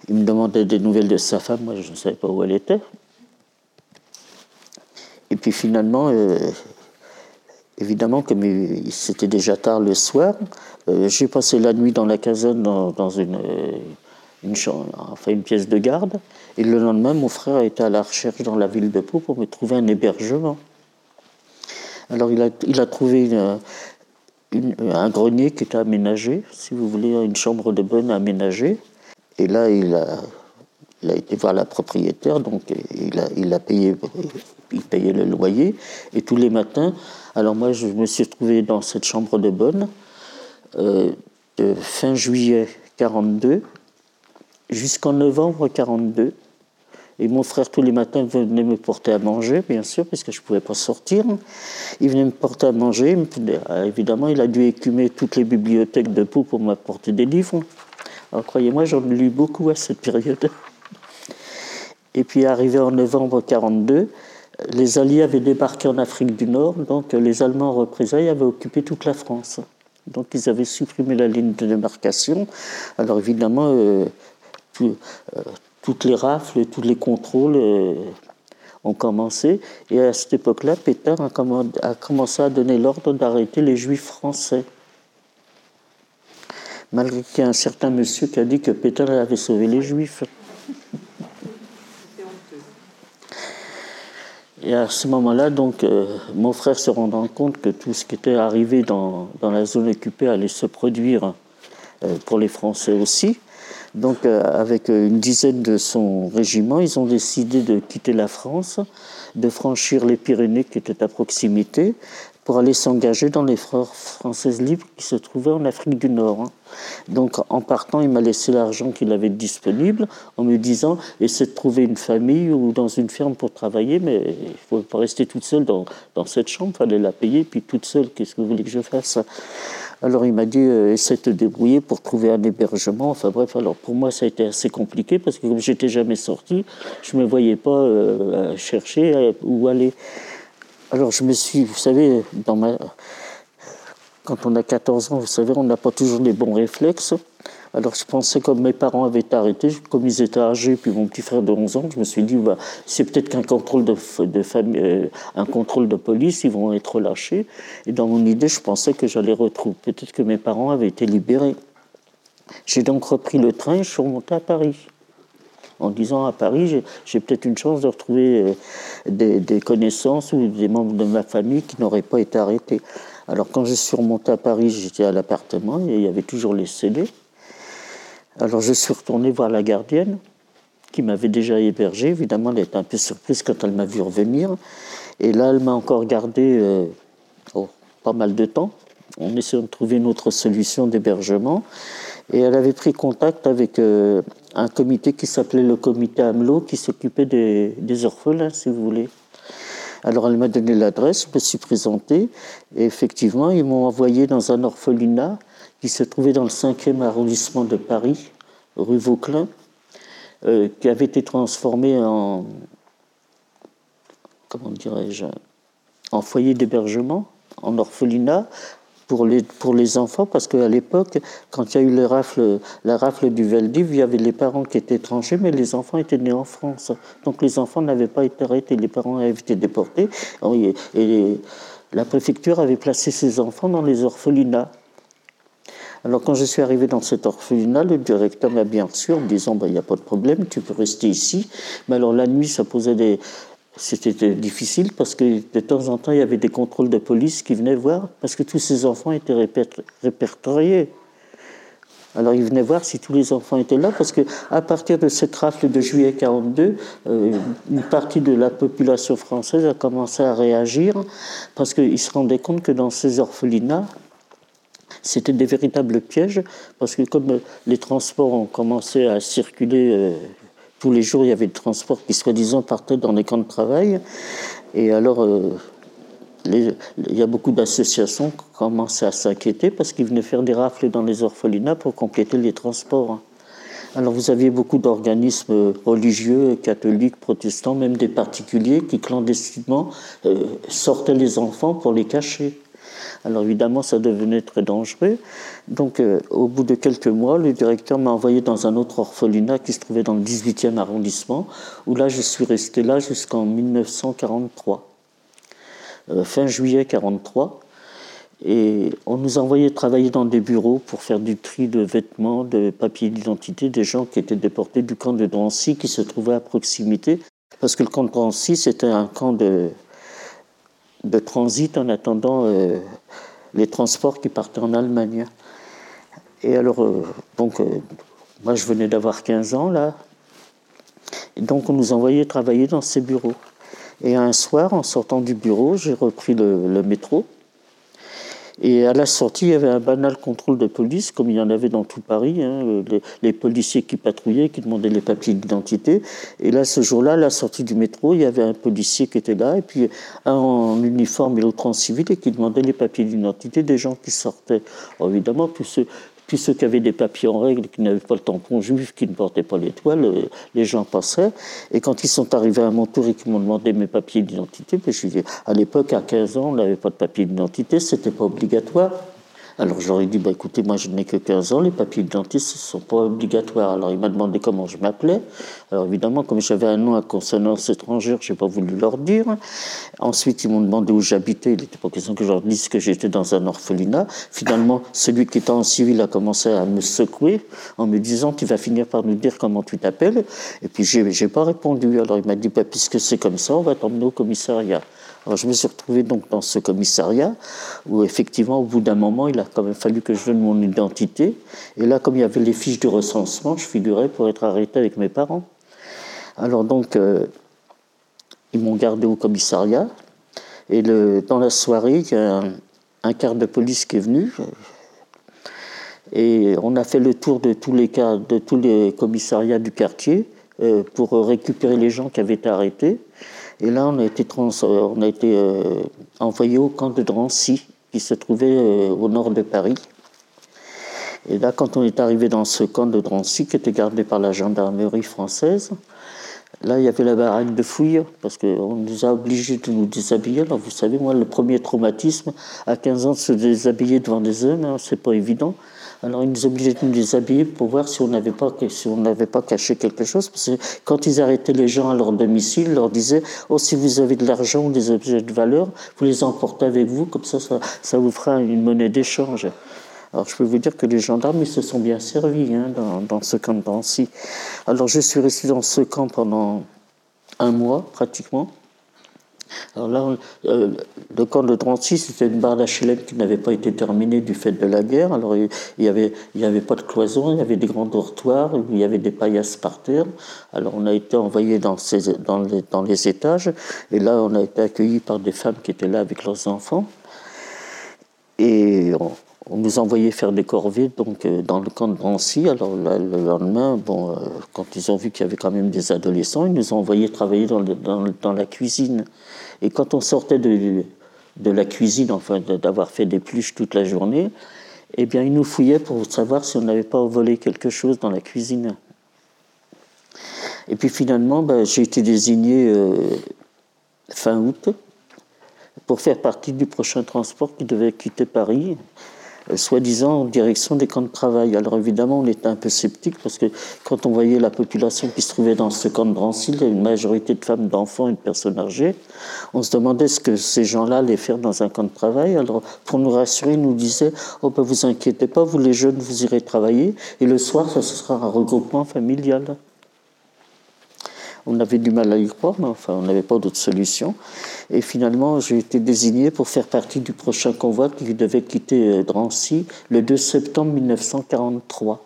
il me demandait des nouvelles de sa femme. Moi, je ne savais pas où elle était. Et puis finalement... Euh, Évidemment, comme il, c'était déjà tard le soir, euh, j'ai passé la nuit dans la caserne, dans, dans une, une, chambre, enfin une pièce de garde. Et le lendemain, mon frère a été à la recherche dans la ville de Pau pour me trouver un hébergement. Alors, il a, il a trouvé une, une, un grenier qui était aménagé, si vous voulez, une chambre de bonne aménagée. Et là, il a... Il a été voir la propriétaire, donc il a, il a payé, il payait le loyer. Et tous les matins, alors moi je me suis retrouvé dans cette chambre de bonne euh, de fin juillet quarante-deux jusqu'en novembre quarante-deux. Et mon frère, tous les matins, venait me porter à manger, bien sûr, puisque je ne pouvais pas sortir. Il venait me porter à manger. Évidemment, il a dû écumer toutes les bibliothèques de Pau pour m'apporter des livres. Alors, croyez-moi, j'en ai lu beaucoup à cette période. Et puis, arrivé en novembre quarante-deux, les Alliés avaient débarqué en Afrique du Nord. Donc, les Allemands, en représailles, avaient occupé toute la France. Donc, ils avaient supprimé la ligne de démarcation. Alors, évidemment... Euh, tout, euh, Toutes les rafles, tous les contrôles euh, ont commencé. Et à cette époque-là, Pétain a, comm- a commencé à donner l'ordre d'arrêter les Juifs français. Malgré qu'il y a un certain monsieur qui a dit que Pétain avait sauvé les Juifs. Et à ce moment-là, donc, euh, mon frère se rendant compte que tout ce qui était arrivé dans, dans la zone occupée allait se produire euh, pour les Français aussi. Donc, euh, avec une dizaine de son régiment, ils ont décidé de quitter la France, de franchir les Pyrénées qui étaient à proximité, pour aller s'engager dans les forces françaises libres qui se trouvaient en Afrique du Nord. Donc, en partant, il m'a laissé l'argent qu'il avait disponible, en me disant « essaie de trouver une famille ou dans une ferme pour travailler, mais il ne faut pas rester toute seule dans, dans cette chambre, il fallait la payer, puis toute seule, qu'est-ce que vous voulez que je fasse ?» Alors il m'a dit, euh, essaie de te débrouiller pour trouver un hébergement. Enfin bref, alors pour moi ça a été assez compliqué parce que comme je n'étais jamais sorti, je ne me voyais pas euh, chercher euh, où aller. Alors je me suis, vous savez, dans ma... quand on a quatorze ans, vous savez, on n'a pas toujours les bons réflexes. Alors je pensais, comme mes parents avaient arrêté, comme ils étaient âgés, puis mon petit frère de onze ans, je me suis dit, bah, c'est peut-être qu'un contrôle de, de famille, euh, un contrôle de police, ils vont être relâchés. Et dans mon idée, je pensais que j'allais retrouver. Peut-être que mes parents avaient été libérés. J'ai donc repris le train, je suis remonté à Paris. En disant, à Paris, j'ai, j'ai peut-être une chance de retrouver euh, des, des connaissances ou des membres de ma famille qui n'auraient pas été arrêtés. Alors quand je suis remonté à Paris, j'étais à l'appartement et il y avait toujours les scellés. Alors je suis retourné voir la gardienne, qui m'avait déjà hébergé. Évidemment, elle était un peu surprise quand elle m'a vu revenir. Et là, elle m'a encore gardé euh, oh, pas mal de temps. On essayait de trouver une autre solution d'hébergement. Et elle avait pris contact avec euh, un comité qui s'appelait le comité Amelot, qui s'occupait des, des orphelins, si vous voulez. Alors elle m'a donné l'adresse, je me suis présenté. Et effectivement, ils m'ont envoyé dans un orphelinat qui se trouvait dans le cinquième arrondissement de Paris, rue Vauquelin, euh, qui avait été transformé en, comment dirais-je, en foyer d'hébergement, en orphelinat, pour les, pour les enfants, parce qu'à l'époque, quand il y a eu les rafles, la rafle du Veldiv, il y avait les parents qui étaient étrangers, mais les enfants étaient nés en France. Donc les enfants n'avaient pas été arrêtés, les parents avaient été déportés, et, et la préfecture avait placé ses enfants dans les orphelinats. Alors quand je suis arrivé dans cet orphelinat, le directeur m'a bien reçu en me disant bah, « il n'y a pas de problème, tu peux rester ici ». Mais alors la nuit, ça posait des... c'était difficile parce que de temps en temps, il y avait des contrôles de police qui venaient voir parce que tous ces enfants étaient réper... répertoriés. Alors ils venaient voir si tous les enfants étaient là parce qu'à partir de cette rafle de juillet quarante-deux, euh, une partie de la population française a commencé à réagir parce qu'ils se rendaient compte que dans ces orphelinats, c'était des véritables pièges, parce que comme les transports ont commencé à circuler euh, tous les jours, il y avait des transports qui, soi-disant, partaient dans les camps de travail. Et alors, euh, les, il y a beaucoup d'associations qui commençaient à s'inquiéter, parce qu'ils venaient faire des rafles dans les orphelinats pour compléter les transports. Alors, vous aviez beaucoup d'organismes religieux, catholiques, protestants, même des particuliers, qui, clandestinement, euh, sortaient les enfants pour les cacher. Alors évidemment, ça devenait très dangereux. Donc euh, au bout de quelques mois, le directeur m'a envoyé dans un autre orphelinat qui se trouvait dans le dix-huitième arrondissement, où là, je suis resté là jusqu'en dix-neuf cent quarante-trois, euh, fin juillet quarante-trois. Et on nous envoyait travailler dans des bureaux pour faire du tri de vêtements, de papiers d'identité des gens qui étaient déportés du camp de Drancy qui se trouvait à proximité. Parce que le camp de Drancy, c'était un camp de... de transit en attendant euh, les transports qui partaient en Allemagne. Et alors, euh, donc, euh, moi je venais d'avoir quinze ans là, et donc on nous envoyait travailler dans ces bureaux. Et un soir, en sortant du bureau, j'ai repris le, le métro, Et à la sortie, il y avait un banal contrôle de police, comme il y en avait dans tout Paris, hein, les, les policiers qui patrouillaient, qui demandaient les papiers d'identité. Et là, ce jour-là, à la sortie du métro, il y avait un policier qui était là, et puis un en uniforme et l'autre en civil, et qui demandait les papiers d'identité des gens qui sortaient. Alors, évidemment, tous ceux... Puis ceux qui avaient des papiers en règle, qui n'avaient pas le tampon juif, qui ne portaient pas l'étoile, les gens passaient. Et quand ils sont arrivés à mon tour et qu'ils m'ont demandé mes papiers d'identité, ben je dis, à l'époque, à quinze ans, on n'avait pas de papier d'identité, ce n'était pas obligatoire. Alors je leur ai dit, bah, écoutez, moi je n'ai que quinze ans, les papiers d'identité ne sont pas obligatoires. Alors il m'a demandé comment je m'appelais. Alors évidemment, comme j'avais un nom à consonance étrangère, je n'ai pas voulu leur dire. Ensuite, ils m'ont demandé où j'habitais. Il n'était pas question que je leur dise que j'étais dans un orphelinat. Finalement, celui qui était en civil a commencé à me secouer en me disant, tu vas finir par nous dire comment tu t'appelles. Et puis je n'ai pas répondu. Alors il m'a dit, bah, puisque c'est comme ça, on va t'emmener au commissariat. Alors je me suis retrouvé donc dans ce commissariat où effectivement au bout d'un moment il a quand même fallu que je donne mon identité et là comme il y avait les fiches de recensement je figurais pour être arrêté avec mes parents. Alors donc euh, ils m'ont gardé au commissariat et le, dans la soirée il y a un, un quart de police qui est venu et on a fait le tour de tous les, cas, de tous les commissariats du quartier euh, pour récupérer les gens qui avaient été arrêtés. Et là, on a été, trans... on a été euh, envoyé au camp de Drancy, qui se trouvait euh, au nord de Paris. Et là, quand on est arrivé dans ce camp de Drancy, qui était gardé par la gendarmerie française, là, il y avait la baraque de fouilles, parce qu'on nous a obligés de nous déshabiller. Alors, vous savez, moi, le premier traumatisme, à quinze ans, de se déshabiller devant des hommes, hein, c'est pas évident. Alors, ils nous obligeaient de nous déshabiller pour voir si on n'avait pas, si on n'avait pas caché quelque chose. Parce que quand ils arrêtaient les gens à leur domicile, ils leur disaient « Oh, si vous avez de l'argent ou des objets de valeur, vous les emportez avec vous, comme ça, ça, ça vous fera une monnaie d'échange. » Alors, je peux vous dire que les gendarmes, ils se sont bien servis hein, dans, dans ce camp de Drancy. Alors, je suis resté dans ce camp pendant un mois, pratiquement. Alors là, euh, le camp de Drancy, c'était une barre d'H L M qui n'avait pas été terminée du fait de la guerre. Alors il n'y avait, avait pas de cloison, il y avait des grands dortoirs, il y avait des paillasses par terre. Alors on a été envoyés dans, ces, dans, les, dans les étages, et là on a été accueillis par des femmes qui étaient là avec leurs enfants. Et on, on nous envoyait faire des corvées donc, dans le camp de Drancy. Alors là, le lendemain, bon, euh, quand ils ont vu qu'il y avait quand même des adolescents, ils nous ont envoyés travailler dans, le, dans, dans la cuisine. Et quand on sortait de, de la cuisine, enfin d'avoir fait des pluches toute la journée, eh bien ils nous fouillaient pour savoir si on n'avait pas volé quelque chose dans la cuisine. Et puis finalement, ben, j'ai été désigné euh, fin août pour faire partie du prochain transport qui devait quitter Paris, euh, soi-disant en direction des camps de travail. Alors évidemment, on était un peu sceptiques parce que quand on voyait la population qui se trouvait dans ce camp de Drancy, une majorité de femmes, d'enfants et de personnes âgées, on se demandait ce que ces gens-là allaient faire dans un camp de travail. Alors pour nous rassurer, ils nous disaient « Oh ben vous inquiétez pas, vous les jeunes, vous irez travailler et le soir, ça ce sera un regroupement familial. » On avait du mal à y croire, mais enfin, on n'avait pas d'autre solution. Et finalement, j'ai été désigné pour faire partie du prochain convoi qui devait quitter Drancy le deux septembre mille neuf cent quarante-trois.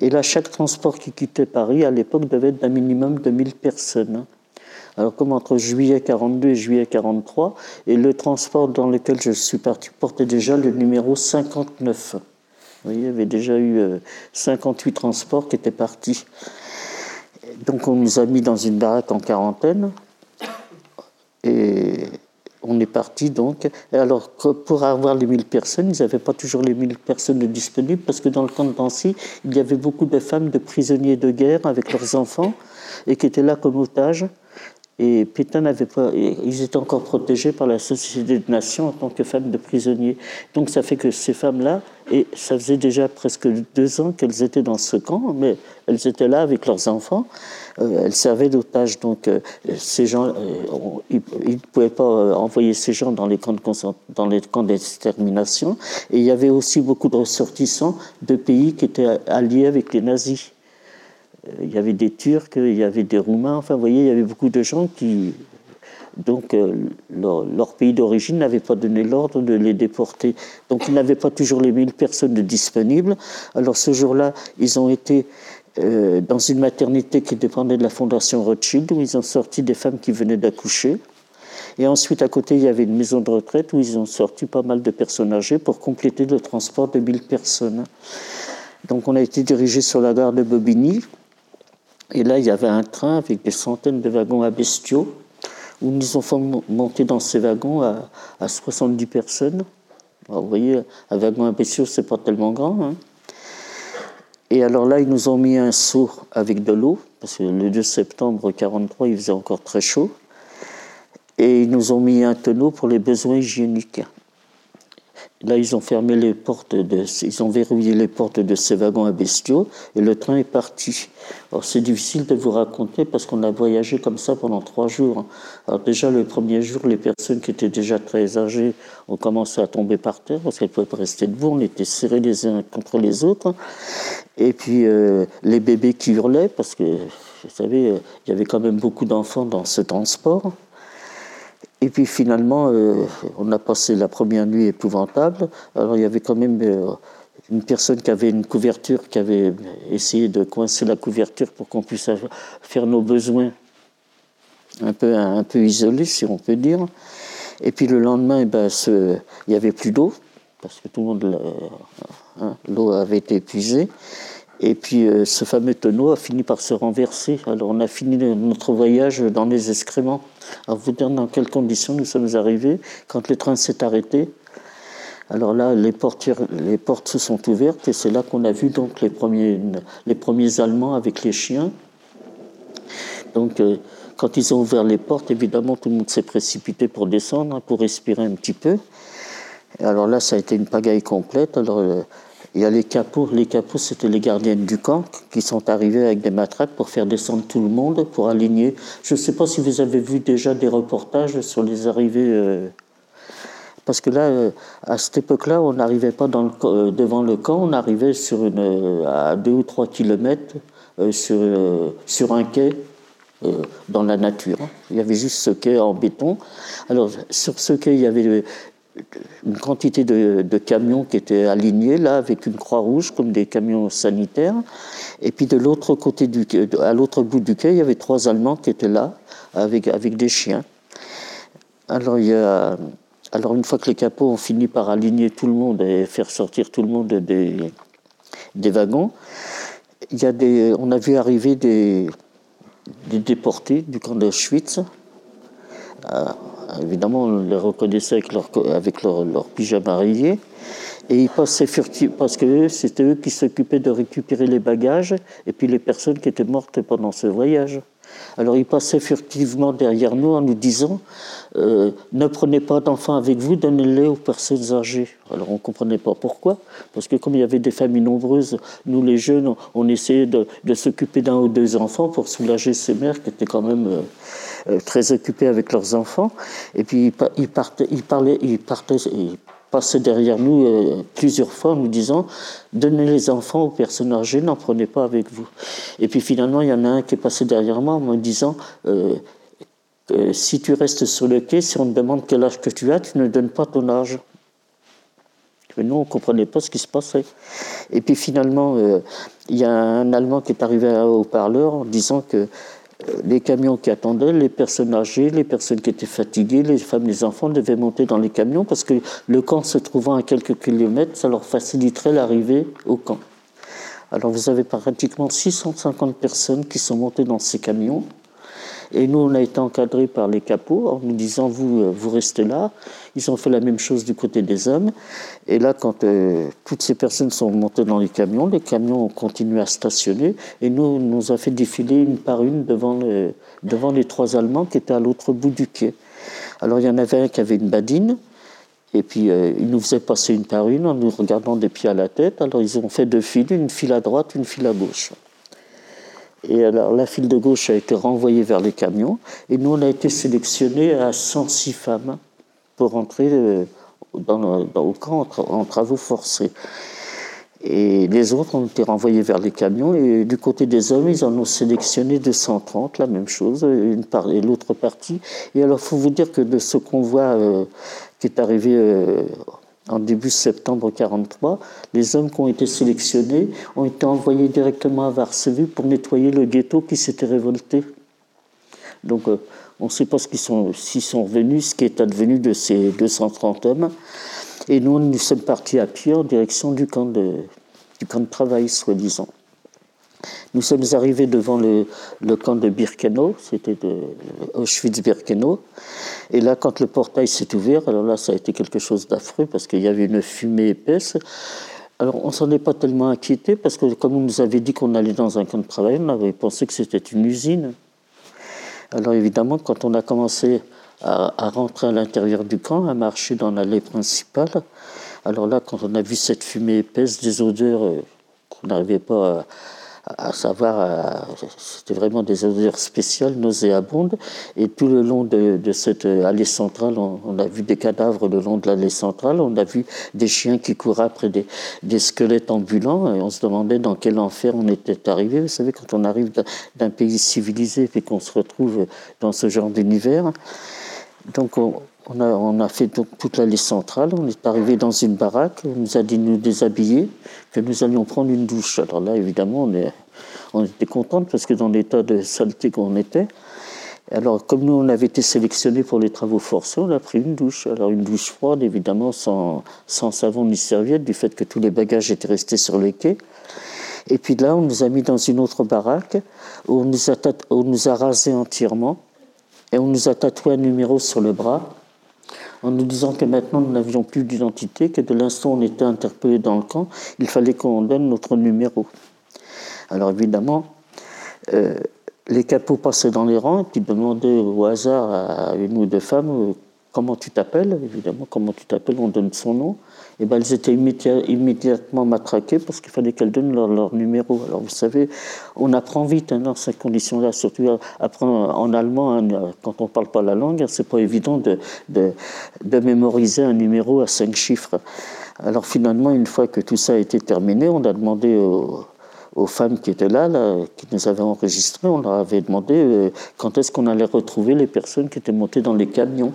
Et là, chaque transport qui quittait Paris, à l'époque, devait être d'un minimum de mille personnes. Alors comme entre juillet quarante-deux et juillet quarante-trois, et le transport dans lequel je suis parti portait déjà le numéro cinquante-neuf. Vous voyez, il y avait déjà eu cinquante-huit transports qui étaient partis. Donc on nous a mis dans une baraque en quarantaine et on est parti donc. Et alors que pour avoir les mille personnes, ils n'avaient pas toujours les mille personnes disponibles parce que dans le camp de Nancy, il y avait beaucoup de femmes de prisonniers de guerre avec leurs enfants et qui étaient là comme otages. Et Pétain n'avait pas. Ils étaient encore protégés par la Société des Nations en tant que femmes de prisonniers. Donc ça fait que ces femmes-là, et ça faisait déjà presque deux ans qu'elles étaient dans ce camp, mais elles étaient là avec leurs enfants. Euh, elles servaient d'otages. Donc euh, ces gens, euh, on, ils ne pouvaient pas euh, envoyer ces gens dans les camps de concent... dans les camps d'extermination. Et il y avait aussi beaucoup de ressortissants de pays qui étaient alliés avec les nazis. Il y avait des Turcs, il y avait des Roumains, enfin vous voyez, il y avait beaucoup de gens qui... Donc euh, leur, leur pays d'origine n'avait pas donné l'ordre de les déporter. Donc ils n'avaient pas toujours les mille personnes disponibles. Alors ce jour-là, ils ont été euh, dans une maternité qui dépendait de la Fondation Rothschild, où ils ont sorti des femmes qui venaient d'accoucher. Et ensuite, à côté, il y avait une maison de retraite où ils ont sorti pas mal de personnes âgées pour compléter le transport de mille personnes. Donc on a été dirigé sur la gare de Bobigny. Et là, il y avait un train avec des centaines de wagons à bestiaux où nous ont fait monter dans ces wagons à, à soixante-dix personnes. Alors, vous voyez, un wagon à bestiaux, c'est pas tellement grand, hein. Et alors là, ils nous ont mis un seau avec de l'eau, parce que le deux septembre mille neuf cent quarante-trois, il faisait encore très chaud. Et ils nous ont mis un tonneau pour les besoins hygiéniques. Là, ils ont fermé les portes, de, ils ont verrouillé les portes de ces wagons à bestiaux, et le train est parti. Alors, c'est difficile de vous raconter, parce qu'on a voyagé comme ça pendant trois jours. Alors déjà, le premier jour, les personnes qui étaient déjà très âgées ont commencé à tomber par terre, parce qu'elles ne pouvaient pas rester debout, on était serrés les uns contre les autres. Et puis, euh, les bébés qui hurlaient, parce que, vous savez, il y avait quand même beaucoup d'enfants dans ce transport. Et puis finalement, euh, on a passé la première nuit épouvantable. Alors il y avait quand même euh, une personne qui avait une couverture, qui avait essayé de coincer la couverture pour qu'on puisse faire nos besoins un peu, un peu isolés, si on peut dire. Et puis le lendemain, eh ben, ce, il n'y avait plus d'eau, parce que tout le monde, euh, hein, l'eau avait été épuisée. Et puis euh, ce fameux tonneau a fini par se renverser. Alors on a fini notre voyage dans les excréments. Alors vous dire dans quelles conditions nous sommes arrivés quand le train s'est arrêté. Alors là, les portes, les portes se sont ouvertes et c'est là qu'on a vu donc les premiers, les premiers Allemands avec les chiens. Donc euh, quand ils ont ouvert les portes, évidemment tout le monde s'est précipité pour descendre, pour respirer un petit peu. Et alors là, ça a été une pagaille complète. Alors euh, il y a les capots, les capots c'était les gardiennes du camp qui sont arrivées avec des matraques pour faire descendre tout le monde, pour aligner. Je ne sais pas si vous avez vu déjà des reportages sur les arrivées, euh, parce que là, euh, à cette époque-là, on n'arrivait pas dans le, euh, devant le camp, on arrivait sur une, euh, à deux ou trois kilomètres euh, sur, euh, sur un quai euh, dans la nature. Il y avait juste ce quai en béton. Alors sur ce quai, il y avait Euh, une quantité de, de camions qui étaient alignés, là, avec une croix rouge, comme des camions sanitaires. Et puis, de l'autre côté du, à l'autre bout du quai, il y avait trois Allemands qui étaient là, avec, avec des chiens. Alors, il y a, alors, une fois que les capots ont fini par aligner tout le monde et faire sortir tout le monde des, des wagons, il y a des, on a vu arriver des, des déportés du camp d'Auschwitz. Ah, évidemment, on les reconnaissait avec leur, avec leur, leur pyjama rayé. Et ils passaient furtifs, parce que c'était eux qui s'occupaient de récupérer les bagages et puis les personnes qui étaient mortes pendant ce voyage. Alors ils passaient furtivement derrière nous en nous disant euh, « Ne prenez pas d'enfants avec vous, donnez-les aux personnes âgées ». Alors on ne comprenait pas pourquoi, parce que comme il y avait des familles nombreuses, nous les jeunes, on, on essayait de, de s'occuper d'un ou deux enfants pour soulager ces mères qui étaient quand même euh, très occupées avec leurs enfants. Et puis ils, partaient, ils, parlaient, ils, partaient, ils passaient derrière nous euh, plusieurs fois en nous disant « Donnez les enfants aux personnes âgées, n'en prenez pas avec vous ». Et puis finalement, il y en a un qui est passé derrière moi en me disant euh, « Si tu restes sur le quai, si on te demande quel âge que tu as, tu ne donnes pas ton âge ». Mais nous, on ne comprenait pas ce qui se passait. Et puis finalement, euh, il y a un Allemand qui est arrivé au haut-parleur en disant que les camions qui attendaient, les personnes âgées, les personnes qui étaient fatiguées, les femmes, les enfants devaient monter dans les camions parce que le camp se trouvant à quelques kilomètres, ça leur faciliterait l'arrivée au camp. Alors vous avez pratiquement six cent cinquante personnes qui sont montées dans ces camions et nous on a été encadrés par les capots en nous disant vous, vous restez là. Ils ont fait la même chose du côté des hommes et là quand euh, toutes ces personnes sont montées dans les camions, les camions ont continué à stationner et nous on nous a fait défiler une par une devant, le, devant les trois Allemands qui étaient à l'autre bout du quai. Alors il y en avait un qui avait une badine. Et puis, euh, ils nous faisaient passer une par une en nous regardant des pieds à la tête. Alors, ils ont fait deux files, une file à droite, une file à gauche. Et alors, la file de gauche a été renvoyée vers les camions. Et nous, on a été sélectionnés à cent six femmes pour entrer euh, dans le, dans, au camp en, tra- en travaux forcés. Et les autres ont été renvoyés vers les camions. Et du côté des hommes, ils en ont sélectionné deux cent trente, la même chose, une par- et l'autre partie. Et alors, il faut vous dire que de ce convoi euh, qui est arrivé euh, en début septembre mille neuf cent quarante-trois, les hommes qui ont été sélectionnés ont été envoyés directement à Varsovie pour nettoyer le ghetto qui s'était révolté. Donc, euh, On ne sait pas s'ils sont, sont revenus, ce qui est advenu de ces deux cent trente hommes. Et nous, nous sommes partis à pied en direction du camp de, du camp de travail, soi-disant. Nous sommes arrivés devant le, le camp de Birkenau, c'était de Auschwitz-Birkenau. Et là, quand le portail s'est ouvert, alors là, ça a été quelque chose d'affreux parce qu'il y avait une fumée épaisse. Alors, on ne s'en est pas tellement inquiété parce que comme on nous avait dit qu'on allait dans un camp de travail, on avait pensé que c'était une usine. Alors évidemment, quand on a commencé à, à rentrer à l'intérieur du camp, à marcher dans l'allée principale, alors là, quand on a vu cette fumée épaisse, des odeurs euh, qu'on n'arrivait pas à... à savoir, à, c'était vraiment des odeurs spéciales, nauséabondes. Et tout le long de, de cette allée centrale, on, on a vu des cadavres le long de l'allée centrale, on a vu des chiens qui couraient après des, des squelettes ambulants, et on se demandait dans quel enfer on était arrivé. Vous savez, quand on arrive d'un, d'un pays civilisé et qu'on se retrouve dans ce genre d'univers. Donc, on, on, a, on a fait donc toute l'allée centrale, on est arrivé dans une baraque, on nous a dit de nous déshabiller, que nous allions prendre une douche. Alors là, évidemment, on, est, on était contents parce que dans l'état de saleté qu'on était, alors comme nous, on avait été sélectionnés pour les travaux forcés, on a pris une douche. Alors une douche froide, évidemment, sans, sans savon ni serviette, du fait que tous les bagages étaient restés sur les quais. Et puis là, on nous a mis dans une autre baraque, où on nous a, on nous a rasés entièrement. Et on nous a tatoué un numéro sur le bras en nous disant que maintenant nous n'avions plus d'identité, que de l'instant on était interpellés dans le camp, il fallait qu'on donne notre numéro. Alors évidemment, euh, les capots passaient dans les rangs et puis demandaient au hasard à une ou deux femmes euh, comment tu t'appelles. Évidemment, comment tu t'appelles, on donne son nom. Et ben, elles étaient immédiat, immédiatement matraquées parce qu'il fallait qu'elles donnent leur, leur numéro. Alors vous savez, on apprend vite hein, dans ces conditions-là, surtout apprendre en allemand, hein, quand on ne parle pas la langue, hein, c'est pas évident de, de, de mémoriser un numéro à cinq chiffres. Alors finalement, une fois que tout ça a été terminé, on a demandé aux, aux femmes qui étaient là, là, qui nous avaient enregistrées, on leur avait demandé euh, quand est-ce qu'on allait retrouver les personnes qui étaient montées dans les camions.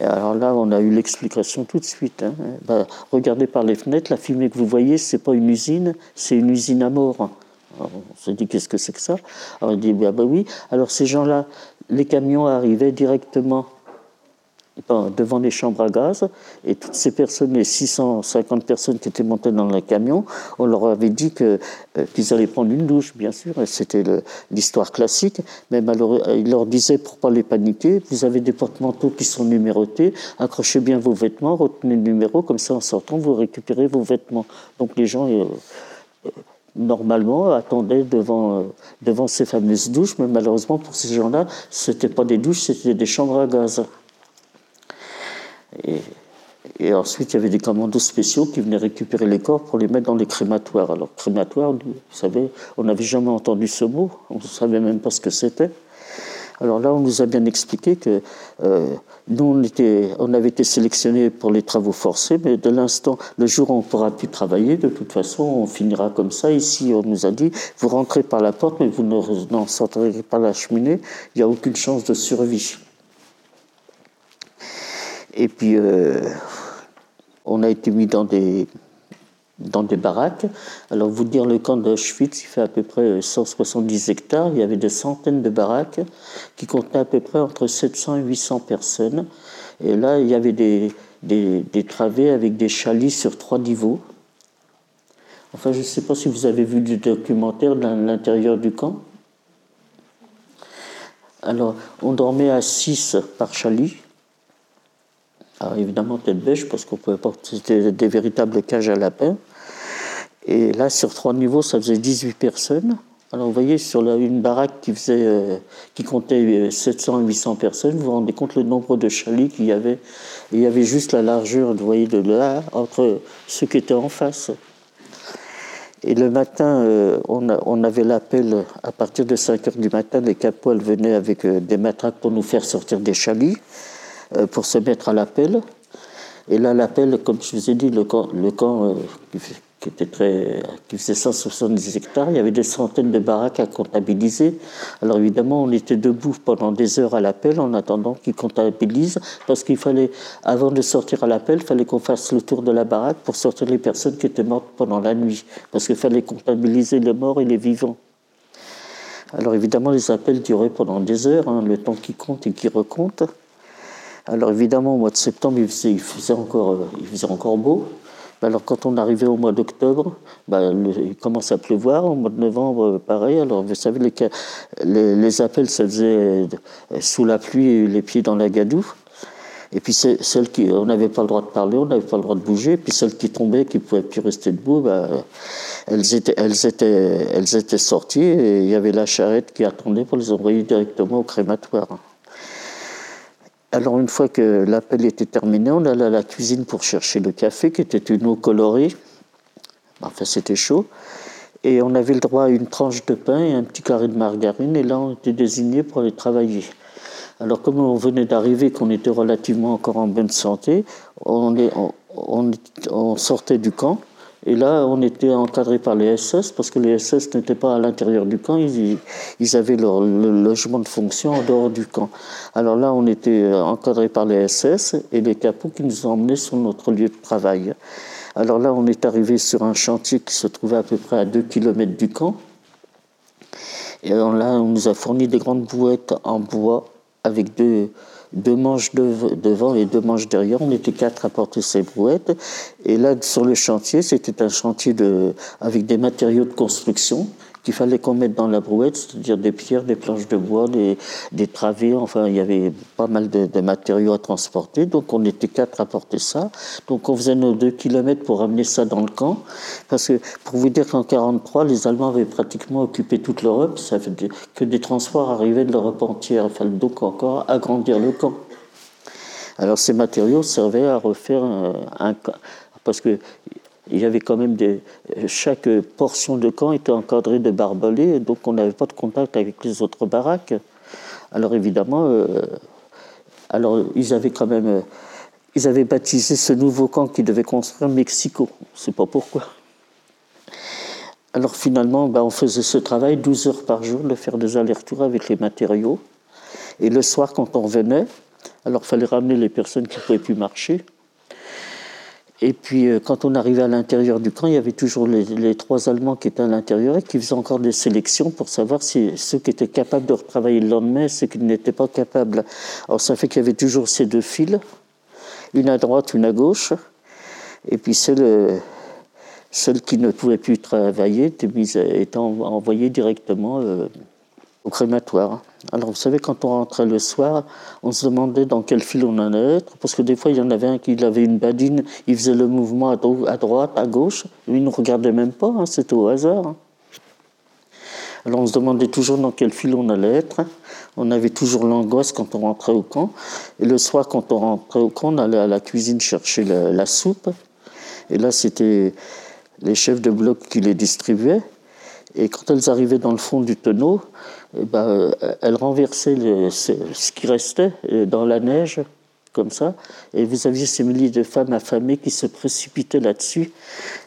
Et alors là, on a eu l'explication tout de suite. Hein. Ben, regardez par les fenêtres, la fumée que vous voyez, c'est pas une usine, c'est une usine à mort. Alors, on se dit, qu'est-ce que c'est que ça? Alors on dit, bah, bah oui, alors ces gens-là, les camions arrivaient directement ben, devant les chambres à gaz, et toutes ces personnes, les six cent cinquante personnes qui étaient montées dans le camion, on leur avait dit que, euh, qu'ils allaient prendre une douche, bien sûr, et c'était le, l'histoire classique, mais malheureusement, ils leur disaient, pour ne pas les paniquer, vous avez des porte-manteaux qui sont numérotés, accrochez bien vos vêtements, retenez le numéro, comme ça en sortant, vous récupérez vos vêtements. Donc les gens... Euh, euh, normalement, attendaient devant, euh, devant ces fameuses douches, mais malheureusement, pour ces gens-là, ce n'était pas des douches, c'était des chambres à gaz. Et, et ensuite, il y avait des commandos spéciaux qui venaient récupérer les corps pour les mettre dans les crématoires. Alors, crématoire, vous savez, on n'avait jamais entendu ce mot, on ne savait même pas ce que c'était. Alors là, on nous a bien expliqué que euh, nous, on, était, on avait été sélectionnés pour les travaux forcés, mais de l'instant, le jour où on pourra plus travailler, de toute façon, on finira comme ça. Ici, on nous a dit, vous rentrez par la porte, mais vous n'en sortirez pas la cheminée, il n'y a aucune chance de survie. Et puis, euh, on a été mis dans des, dans des baraques. Alors, vous dire, le camp d'Auschwitz, il fait à peu près cent soixante-dix hectares. Il y avait des centaines de baraques qui contenaient à peu près entre sept cents et huit cents personnes. Et là, il y avait des, des, des travées avec des chalets sur trois niveaux. Enfin, je ne sais pas si vous avez vu du documentaire de l'intérieur du camp. Alors, on dormait à six par chalet. Alors évidemment, tête bêche, parce qu'on pouvait pas. C'était des véritables cages à lapins. Et là, sur trois niveaux, ça faisait dix-huit personnes. Alors vous voyez, sur la, une baraque qui, faisait, euh, qui comptait sept cents à huit cents personnes, vous vous rendez compte le nombre de chalets qu'il y avait. Et il y avait juste la largeur, vous voyez, de là, entre ceux qui étaient en face. Et le matin, euh, on, a, on avait l'appel à partir de cinq heures du matin. Les capots venaient avec euh, des matraques pour nous faire sortir des chalets, pour se mettre à l'appel. Et là, l'appel, comme je vous ai dit, le camp, le camp euh, qui, qui, était très, qui faisait cent soixante-dix hectares, il y avait des centaines de baraques à comptabiliser. Alors évidemment, on était debout pendant des heures à l'appel, en attendant qu'ils comptabilisent, parce qu'il fallait, avant de sortir à l'appel, il fallait qu'on fasse le tour de la baraque pour sortir les personnes qui étaient mortes pendant la nuit, parce qu'il fallait comptabiliser les morts et les vivants. Alors évidemment, les appels duraient pendant des heures, hein, le temps qui compte et qui recompte. Alors évidemment, au mois de septembre, il faisait, il faisait, encore, il faisait encore beau. Alors quand on arrivait au mois d'octobre, bah, il commençait à pleuvoir. Au mois de novembre, pareil. Alors vous savez, les, les, les appels, ça faisait sous la pluie et les pieds dans la gadoue. Et puis celles qui, on n'avait pas le droit de parler, on n'avait pas le droit de bouger. Et puis celles qui tombaient, qui ne pouvaient plus rester debout, bah, elles étaient, elles étaient, elles étaient sorties. Et il y avait la charrette qui attendait pour les envoyer directement au crématoire. Alors une fois que l'appel était terminé, on allait à la cuisine pour chercher le café, qui était une eau colorée. Enfin, c'était chaud. Et on avait le droit à une tranche de pain et un petit carré de margarine. Et là, on était désignés pour aller travailler. Alors, comme on venait d'arriver, qu'on était relativement encore en bonne santé, on, est, on, on, on sortait du camp. Et là, on était encadré par les S S, parce que les S S n'étaient pas à l'intérieur du camp, ils, ils avaient leur le logement de fonction en dehors du camp. Alors là, on était encadré par les S S et les capots qui nous emmenaient sur notre lieu de travail. Alors là, on est arrivé sur un chantier qui se trouvait à peu près à deux kilomètres du camp. Et alors là, on nous a fourni des grandes bouettes en bois avec deux... deux manches devant et deux manches derrière. On était quatre à porter ces brouettes. Et là, sur le chantier, c'était un chantier de, avec des matériaux de construction qu'il fallait qu'on mette dans la brouette, c'est-à-dire des pierres, des planches de bois, des, des travées. Enfin, il y avait pas mal de, de matériaux à transporter. Donc, on était quatre à porter ça. Donc, on faisait nos deux kilomètres pour ramener ça dans le camp. Parce que, pour vous dire qu'en mille neuf cent quarante-trois, les Allemands avaient pratiquement occupé toute l'Europe. Ça fait que des transports arrivaient de l'Europe entière. Il fallait donc encore agrandir le camp. Alors, ces matériaux servaient à refaire un, un camp. Parce que... il y avait quand même des... chaque portion de camp était encadrée de barbelés, donc on n'avait pas de contact avec les autres baraques. Alors évidemment, euh... alors ils avaient quand même, ils avaient baptisé ce nouveau camp qu'ils devaient construire Mexico. On ne sait pas pourquoi. Alors finalement, ben, on faisait ce travail douze heures par jour, de faire des allers-retours avec les matériaux. Et le soir, quand on revenait, alors il fallait ramener les personnes qui ne pouvaient plus marcher. Et puis, quand on arrivait à l'intérieur du camp, il y avait toujours les, les trois Allemands qui étaient à l'intérieur et qui faisaient encore des sélections pour savoir si ceux qui étaient capables de retravailler le lendemain, ceux qui n'étaient pas capables. Alors, ça fait qu'il y avait toujours ces deux files, une à droite, une à gauche. Et puis, celle, celle qui ne pouvait plus travailler était, mise, était envoyée directement euh, au crématoire. Alors, vous savez, quand on rentrait le soir, on se demandait dans quel fil on allait être, parce que des fois, il y en avait un qui avait une badine, il faisait le mouvement à droite, à gauche, lui, il ne regardait même pas, hein, c'était au hasard. Hein. Alors, on se demandait toujours dans quel fil on allait être. Hein. On avait toujours l'angoisse quand on rentrait au camp. Et le soir, quand on rentrait au camp, on allait à la cuisine chercher la, la soupe. Et là, c'était les chefs de bloc qui les distribuaient. Et quand elles arrivaient dans le fond du tonneau, eh ben, elles renversaient le, ce, ce qui restait dans la neige, comme ça. Et vous aviez ces milliers de femmes affamées qui se précipitaient là-dessus.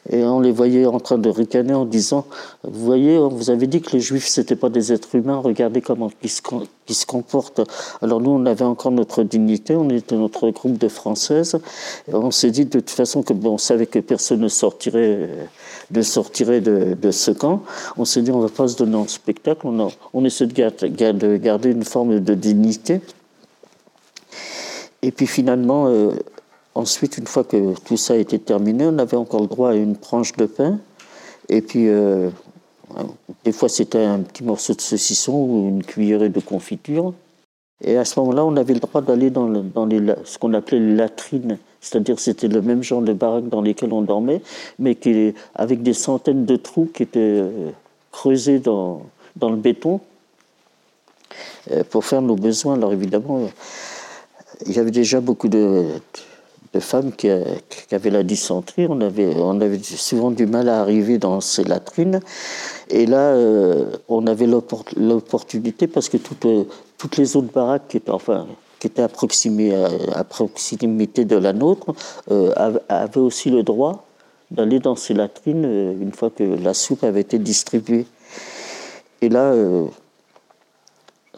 Et on les voyait en train de ricaner en disant « Vous voyez, on vous avait dit que les Juifs, ce n'étaient pas des êtres humains. Regardez comment ils se, ils se comportent. » Alors nous, on avait encore notre dignité. On était notre groupe de Françaises. Et on s'est dit de toute façon que bon, on savait que personne ne sortirait... de sortir de, de ce camp, on s'est dit on ne va pas se donner en spectacle, on, a, on essaie de garder, de garder une forme de dignité. Et puis finalement, euh, ensuite, une fois que tout ça était terminé, on avait encore le droit à une tranche de pain. Et puis, euh, des fois, c'était un petit morceau de saucisson ou une cuillerée de confiture. Et à ce moment-là, on avait le droit d'aller dans, le, dans les, ce qu'on appelait les latrines. C'est-à-dire que c'était le même genre de baraque dans lesquelles on dormait, mais qui, avec des centaines de trous qui étaient creusés dans, dans le béton pour faire nos besoins. Alors évidemment, il y avait déjà beaucoup de, de femmes qui, qui avaient la dysenterie. On avait, on avait souvent du mal à arriver dans ces latrines. Et là, on avait l'opportunité, parce que toutes, toutes les autres baraques qui étaient... enfin, qui était à proximité, à proximité de la nôtre, euh, avait aussi le droit d'aller dans ces latrines euh, une fois que la soupe avait été distribuée. Et là, euh,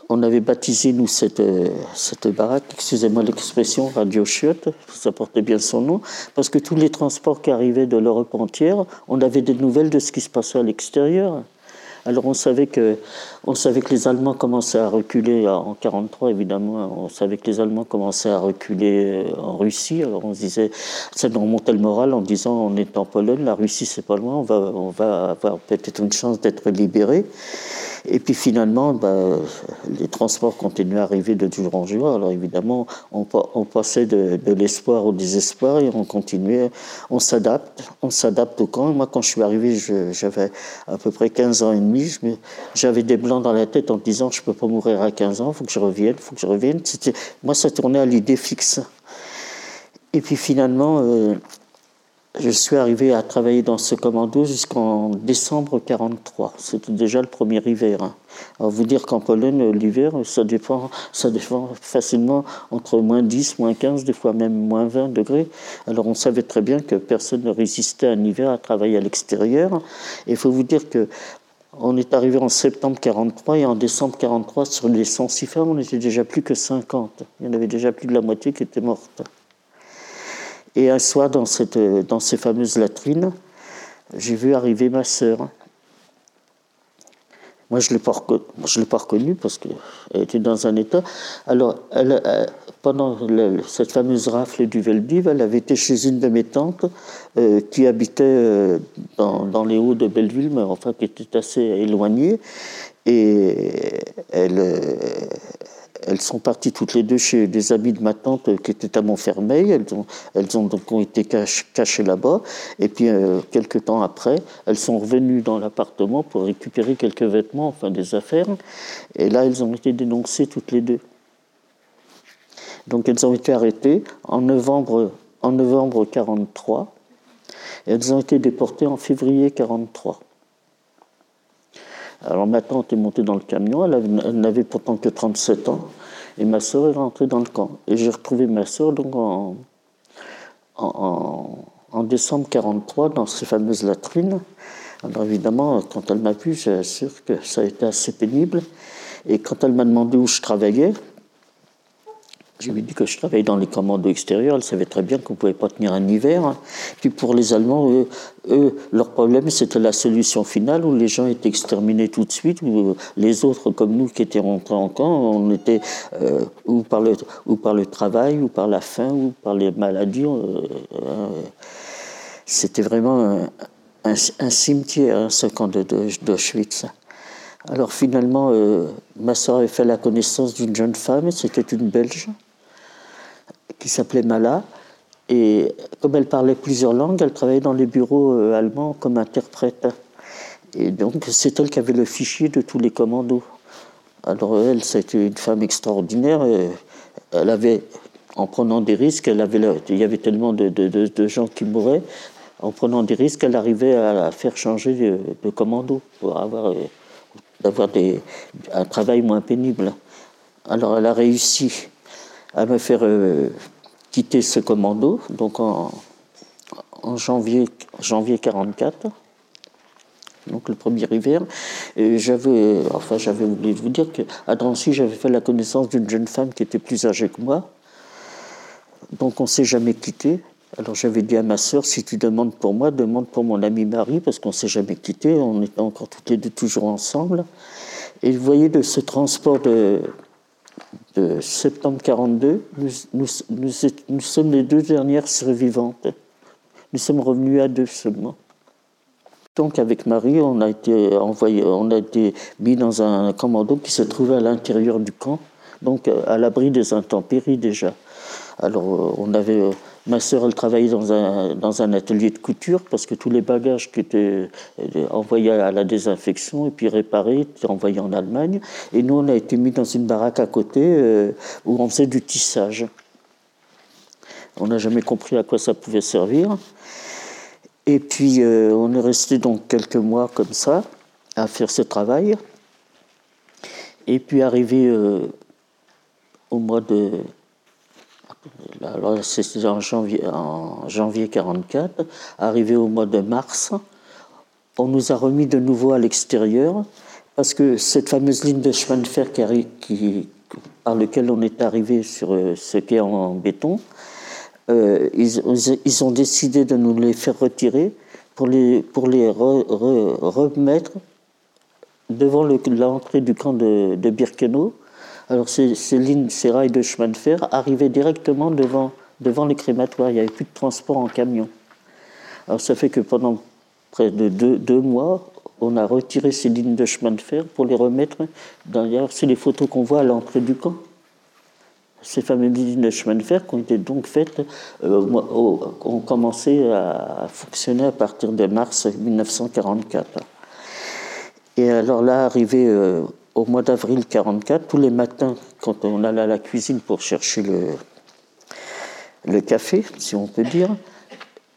on avait baptisé, nous, cette, euh, cette baraque, excusez-moi l'expression, radio-chiotte, ça portait bien son nom, parce que tous les transports qui arrivaient de l'Europe entière, on avait des nouvelles de ce qui se passait à l'extérieur. Alors on savait que, on savait que les Allemands commençaient à reculer en mille neuf cent quarante-trois, évidemment. On savait que les Allemands commençaient à reculer en Russie. Alors on se disait, ça nous remontait le moral en disant, on est en Pologne, la Russie c'est pas loin, on va, on va avoir peut-être une chance d'être libérés. Et puis finalement, bah, les transports continuaient à arriver de jour en jour. Alors évidemment, on, on passait de, de l'espoir au désespoir et on continuait, on s'adapte, on s'adapte au camp. Et moi, quand je suis arrivé, je, j'avais à peu près quinze ans et demi. Je, j'avais des blancs dans la tête en disant « je ne peux pas mourir à quinze ans, il faut que je revienne, il faut que je revienne ». Moi, ça tournait à l'idée fixe. Et puis finalement, euh, je suis arrivé à travailler dans ce commando jusqu'en décembre mille neuf cent quarante-trois. C'était déjà le premier hiver. Alors, vous dire qu'en Pologne, l'hiver, ça dépend, ça dépend facilement entre moins dix, moins quinze, des fois même moins vingt degrés. Alors, on savait très bien que personne ne résistait à un hiver à travailler à l'extérieur. Et il faut vous dire que on est arrivé en septembre mille neuf cent quarante-trois et en décembre mille neuf cent quarante-trois, sur les censifères, on était déjà plus que cinquante. Il y en avait déjà plus de la moitié qui était morte. Et un soir, dans, cette, dans ces fameuses latrines, j'ai vu arriver ma sœur. Moi, je ne l'ai pas reconnue parce qu'elle était dans un état. Alors, elle, elle, pendant le, cette fameuse rafle du Veldiv, elle avait été chez une de mes tantes euh, qui habitait euh, dans, dans les hauts de Belleville, mais enfin qui était assez éloignée. Et elle... Euh, Elles sont parties toutes les deux chez des amis de ma tante qui étaient à Montfermeil. Elles ont, elles ont donc ont été cach, cachées là-bas. Et puis, euh, quelques temps après, elles sont revenues dans l'appartement pour récupérer quelques vêtements, enfin des affaires. Et là, elles ont été dénoncées toutes les deux. Donc, elles ont été arrêtées en novembre, en novembre mille neuf cent quarante-trois. Et elles ont été déportées en février mille neuf cent quarante-trois. Alors ma tante est montée dans le camion, elle, avait, elle n'avait pourtant que trente-sept ans, et ma sœur est rentrée dans le camp. Et j'ai retrouvé ma sœur donc en, en, en décembre mille neuf cent quarante-trois dans ces fameuses latrines. Alors évidemment, quand elle m'a vu, j'assure que ça a été assez pénible. Et quand elle m'a demandé où je travaillais, je lui ai dit que je travaillais dans les commandos extérieurs. Elle savait très bien qu'on ne pouvait pas tenir un hiver. Puis pour les Allemands, eux, eux, leur problème, c'était la solution finale où les gens étaient exterminés tout de suite, où les autres, comme nous, qui étaient rentrés en camp, on était euh, ou, par le, ou par le travail, ou par la faim, ou par les maladies. Euh, euh, c'était vraiment un, un, un cimetière, hein, ce camp de, de, d'Auschwitz. Alors finalement, euh, ma soeur avait fait la connaissance d'une jeune femme, c'était une Belge, qui s'appelait Mala, et comme elle parlait plusieurs langues, elle travaillait dans les bureaux euh, allemands comme interprète. Et donc c'est elle qui avait le fichier de tous les commandos. Alors elle, c'était une femme extraordinaire, et elle avait, en prenant des risques, elle avait, il y avait tellement de, de, de, de gens qui mouraient, en prenant des risques, elle arrivait à, à faire changer de, de commando pour avoir, d'avoir des, un travail moins pénible. Alors elle a réussi à me faire euh, quitter ce commando, donc en, en janvier, janvier quarante-quatre, donc le premier hiver. Et j'avais, enfin j'avais oublié de vous dire qu'à Drancy, j'avais fait la connaissance d'une jeune femme qui était plus âgée que moi, donc on ne s'est jamais quitté. Alors j'avais dit à ma sœur, si tu demandes pour moi, demande pour mon amie Marie, parce qu'on ne s'est jamais quittés, on était encore toutes les deux toujours ensemble. Et vous voyez, de ce transport de, de septembre quarante-deux, nous, nous, nous, nous sommes les deux dernières survivantes. Nous sommes revenus à deux seulement. Donc avec Marie, on a été envoyé, on a été mis dans un commando qui se trouvait à l'intérieur du camp, donc à l'abri des intempéries déjà. Alors on avait... Ma sœur, elle travaillait dans un, dans un atelier de couture parce que tous les bagages qui étaient envoyés à la désinfection et puis réparés étaient envoyés en Allemagne. Et nous, on a été mis dans une baraque à côté euh, où on faisait du tissage. On n'a jamais compris à quoi ça pouvait servir. Et puis, euh, on est resté donc quelques mois comme ça à faire ce travail. Et puis, arrivé euh, au mois de... Alors, c'était en janvier, en janvier quarante-quatre, arrivé au mois de mars, on nous a remis de nouveau à l'extérieur parce que cette fameuse ligne de chemin de fer qui, qui, par laquelle on est arrivé sur ce quai en béton, euh, ils, ils ont décidé de nous les faire retirer pour les, pour les re, re, remettre devant l'entrée le, du camp de, de Birkenau. Alors ces, ces lignes, ces rails de chemin de fer arrivaient directement devant, devant les crématoires. Il n'y avait plus de transport en camion. Alors ça fait que pendant près de deux, deux mois, on a retiré ces lignes de chemin de fer pour les remettre. D'ailleurs, c'est les photos qu'on voit à l'entrée du camp. Ces fameuses lignes de chemin de fer qui ont été donc faites, euh, ont commencé à fonctionner à partir de mars mille neuf cent quarante-quatre. Et alors là, arrivé euh, au mois d'avril mille neuf cent quarante-quatre, tous les matins, quand on allait à la cuisine pour chercher le, le café, si on peut dire,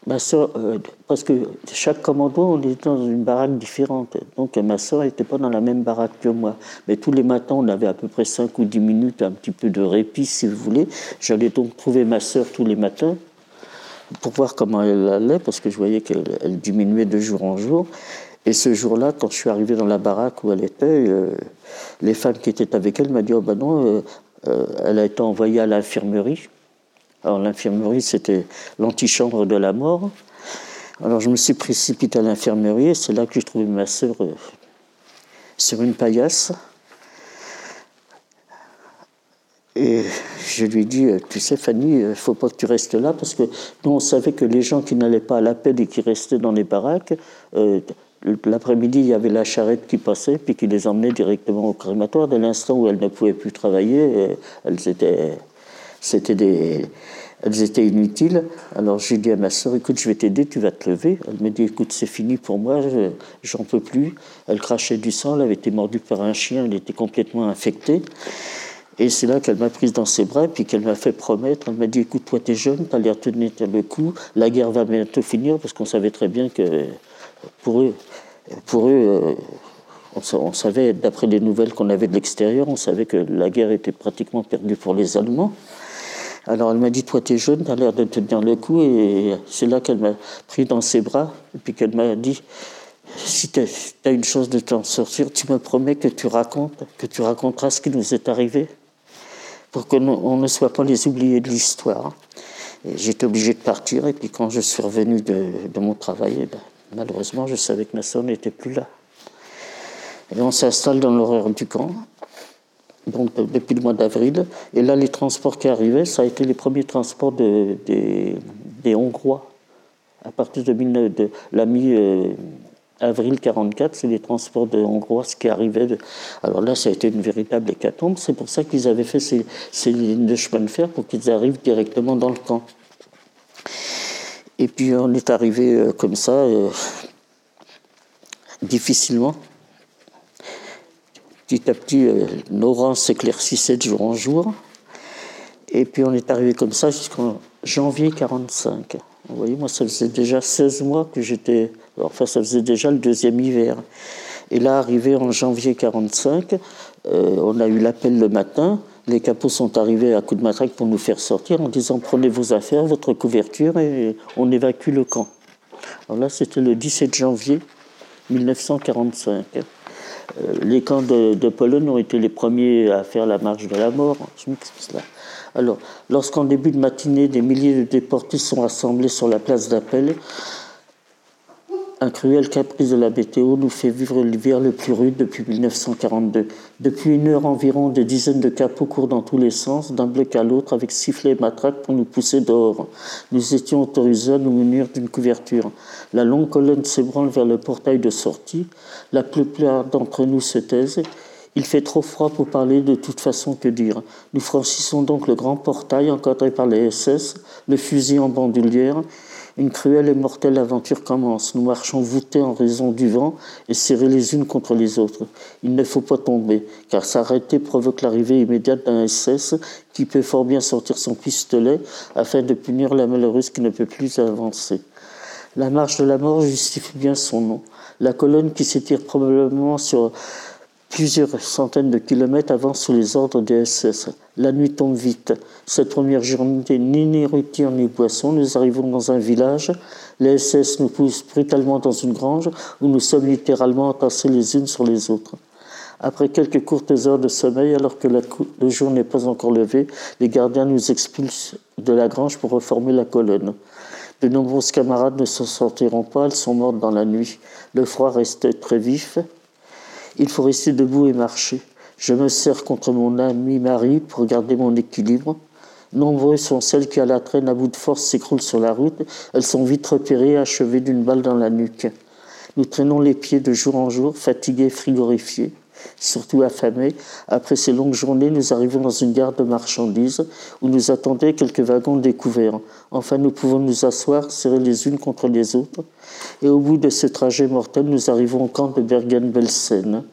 ma soeur, euh, parce que chaque commando, on était dans une baraque différente. Donc ma soeur n'était pas dans la même baraque que moi. Mais tous les matins, on avait à peu près cinq ou dix minutes, un petit peu de répit, si vous voulez. J'allais donc trouver ma soeur tous les matins pour voir comment elle allait, parce que je voyais qu'elle elle diminuait de jour en jour. Et ce jour-là, quand je suis arrivé dans la baraque où elle était, euh, les femmes qui étaient avec elle m'ont dit « Oh ben non, euh, euh, elle a été envoyée à l'infirmerie ». Alors l'infirmerie, c'était l'antichambre de la mort. Alors je me suis précipité à l'infirmerie et c'est là que j'ai trouvé ma sœur euh, sur une paillasse. Et je lui ai dit, tu sais Fanny, il ne faut pas que tu restes là, parce que nous on savait que les gens qui n'allaient pas à l'appel et qui restaient dans les baraques, euh, l'après-midi il y avait la charrette qui passait puis qui les emmenait directement au crématoire. Dès l'instant où elles ne pouvaient plus travailler, elles étaient... C'était des... Elles étaient inutiles. Alors j'ai dit à ma soeur, écoute, je vais t'aider, tu vas te lever. Elle me dit, écoute, c'est fini pour moi, je... j'en peux plus. Elle crachait du sang, elle avait été mordue par un chien, elle était complètement infectée. Et c'est là qu'elle m'a prise dans ses bras, puis qu'elle m'a fait promettre. Elle m'a dit, écoute, toi t'es jeune, t'as l'air de tenir le coup, la guerre va bientôt finir, parce qu'on savait très bien que pour eux... Pour eux on savait, d'après les nouvelles qu'on avait de l'extérieur, on savait que la guerre était pratiquement perdue pour les Allemands. Alors elle m'a dit, toi t'es jeune, t'as l'air de tenir le coup. Et c'est là qu'elle m'a pris dans ses bras et puis qu'elle m'a dit, si t'as, t'as une chance de t'en sortir, tu me promets que tu racontes, que tu raconteras ce qui nous est arrivé pour qu'on ne soit pas les oubliés de l'histoire. Et j'étais obligé de partir et puis quand je suis revenu de, de mon travail, ben, malheureusement je savais que ma soeur n'était plus là. Et on s'installe dans l'horreur du camp, donc depuis le mois d'avril. Et là, les transports qui arrivaient, ça a été les premiers transports de, des, des Hongrois. À partir de, de la mi-avril mille neuf cent quarante-quatre, c'est les transports de Hongrois qui arrivaient. De... Alors là, ça a été une véritable hécatombe. C'est pour ça qu'ils avaient fait ces, ces lignes de chemin de fer pour qu'ils arrivent directement dans le camp. Et puis, on est arrivé euh, comme ça, euh, difficilement. Petit à petit, euh, nos rangs s'éclaircissaient de jour en jour. Et puis on est arrivé comme ça jusqu'en janvier mille neuf cent quarante-cinq. Vous voyez, moi, ça faisait déjà seize mois que j'étais... Enfin, ça faisait déjà le deuxième hiver. Et là, arrivé en janvier mille neuf cent quarante-cinq, euh, on a eu l'appel le matin. Les capots sont arrivés à coups de matraque pour nous faire sortir en disant « Prenez vos affaires, votre couverture et on évacue le camp ». Alors là, c'était le dix-sept janvier mille neuf cent quarante-cinq. Les camps de, de Pologne ont été les premiers à faire la marche de la mort. Je m'excuse là. Alors, lorsqu'en début de matinée, des milliers de déportés sont rassemblés sur la place d'appel, un cruel caprice de la météo nous fait vivre l'hiver le plus rude depuis mille neuf cent quarante-deux. Depuis une heure environ, des dizaines de capots courent dans tous les sens, d'un bloc à l'autre, avec sifflets et matraques pour nous pousser dehors. Nous étions autorisés à nous munir d'une couverture. La longue colonne s'ébranle vers le portail de sortie. La plupart d'entre nous se taisent. Il fait trop froid pour parler, de toute façon, que dire. Nous franchissons donc le grand portail encadré par les S S, le fusil en bandoulière. Une cruelle et mortelle aventure commence. Nous marchons voûtés en raison du vent et serrés les unes contre les autres. Il ne faut pas tomber, car s'arrêter provoque l'arrivée immédiate d'un S S qui peut fort bien sortir son pistolet afin de punir la malheureuse qui ne peut plus avancer. La marche de la mort justifie bien son nom. La colonne qui s'étire probablement sur plusieurs centaines de kilomètres avance sous les ordres des S S. La nuit tombe vite. Cette première journée, ni nourriture ni boisson, nous arrivons dans un village. Les S S nous poussent brutalement dans une grange où nous sommes littéralement entassés les unes sur les autres. Après quelques courtes heures de sommeil, alors que la cou- le jour n'est pas encore levé, les gardiens nous expulsent de la grange pour reformer la colonne. De nombreuses camarades ne s'en sortiront pas, elles sont mortes dans la nuit. Le froid reste très vif. Il faut rester debout et marcher. Je me serre contre mon amie Marie pour garder mon équilibre. Nombreuses sont celles qui, à la traîne, à bout de force, s'écroulent sur la route. Elles sont vite repérées, achevées d'une balle dans la nuque. Nous traînons les pieds de jour en jour, fatigués, frigorifiés, surtout affamés. Après ces longues journées, nous arrivons dans une gare de marchandises où nous attendaient quelques wagons découverts. Enfin, nous pouvons nous asseoir, serrer les unes contre les autres. Et au bout de ce trajet mortel, nous arrivons au camp de Bergen-Belsen.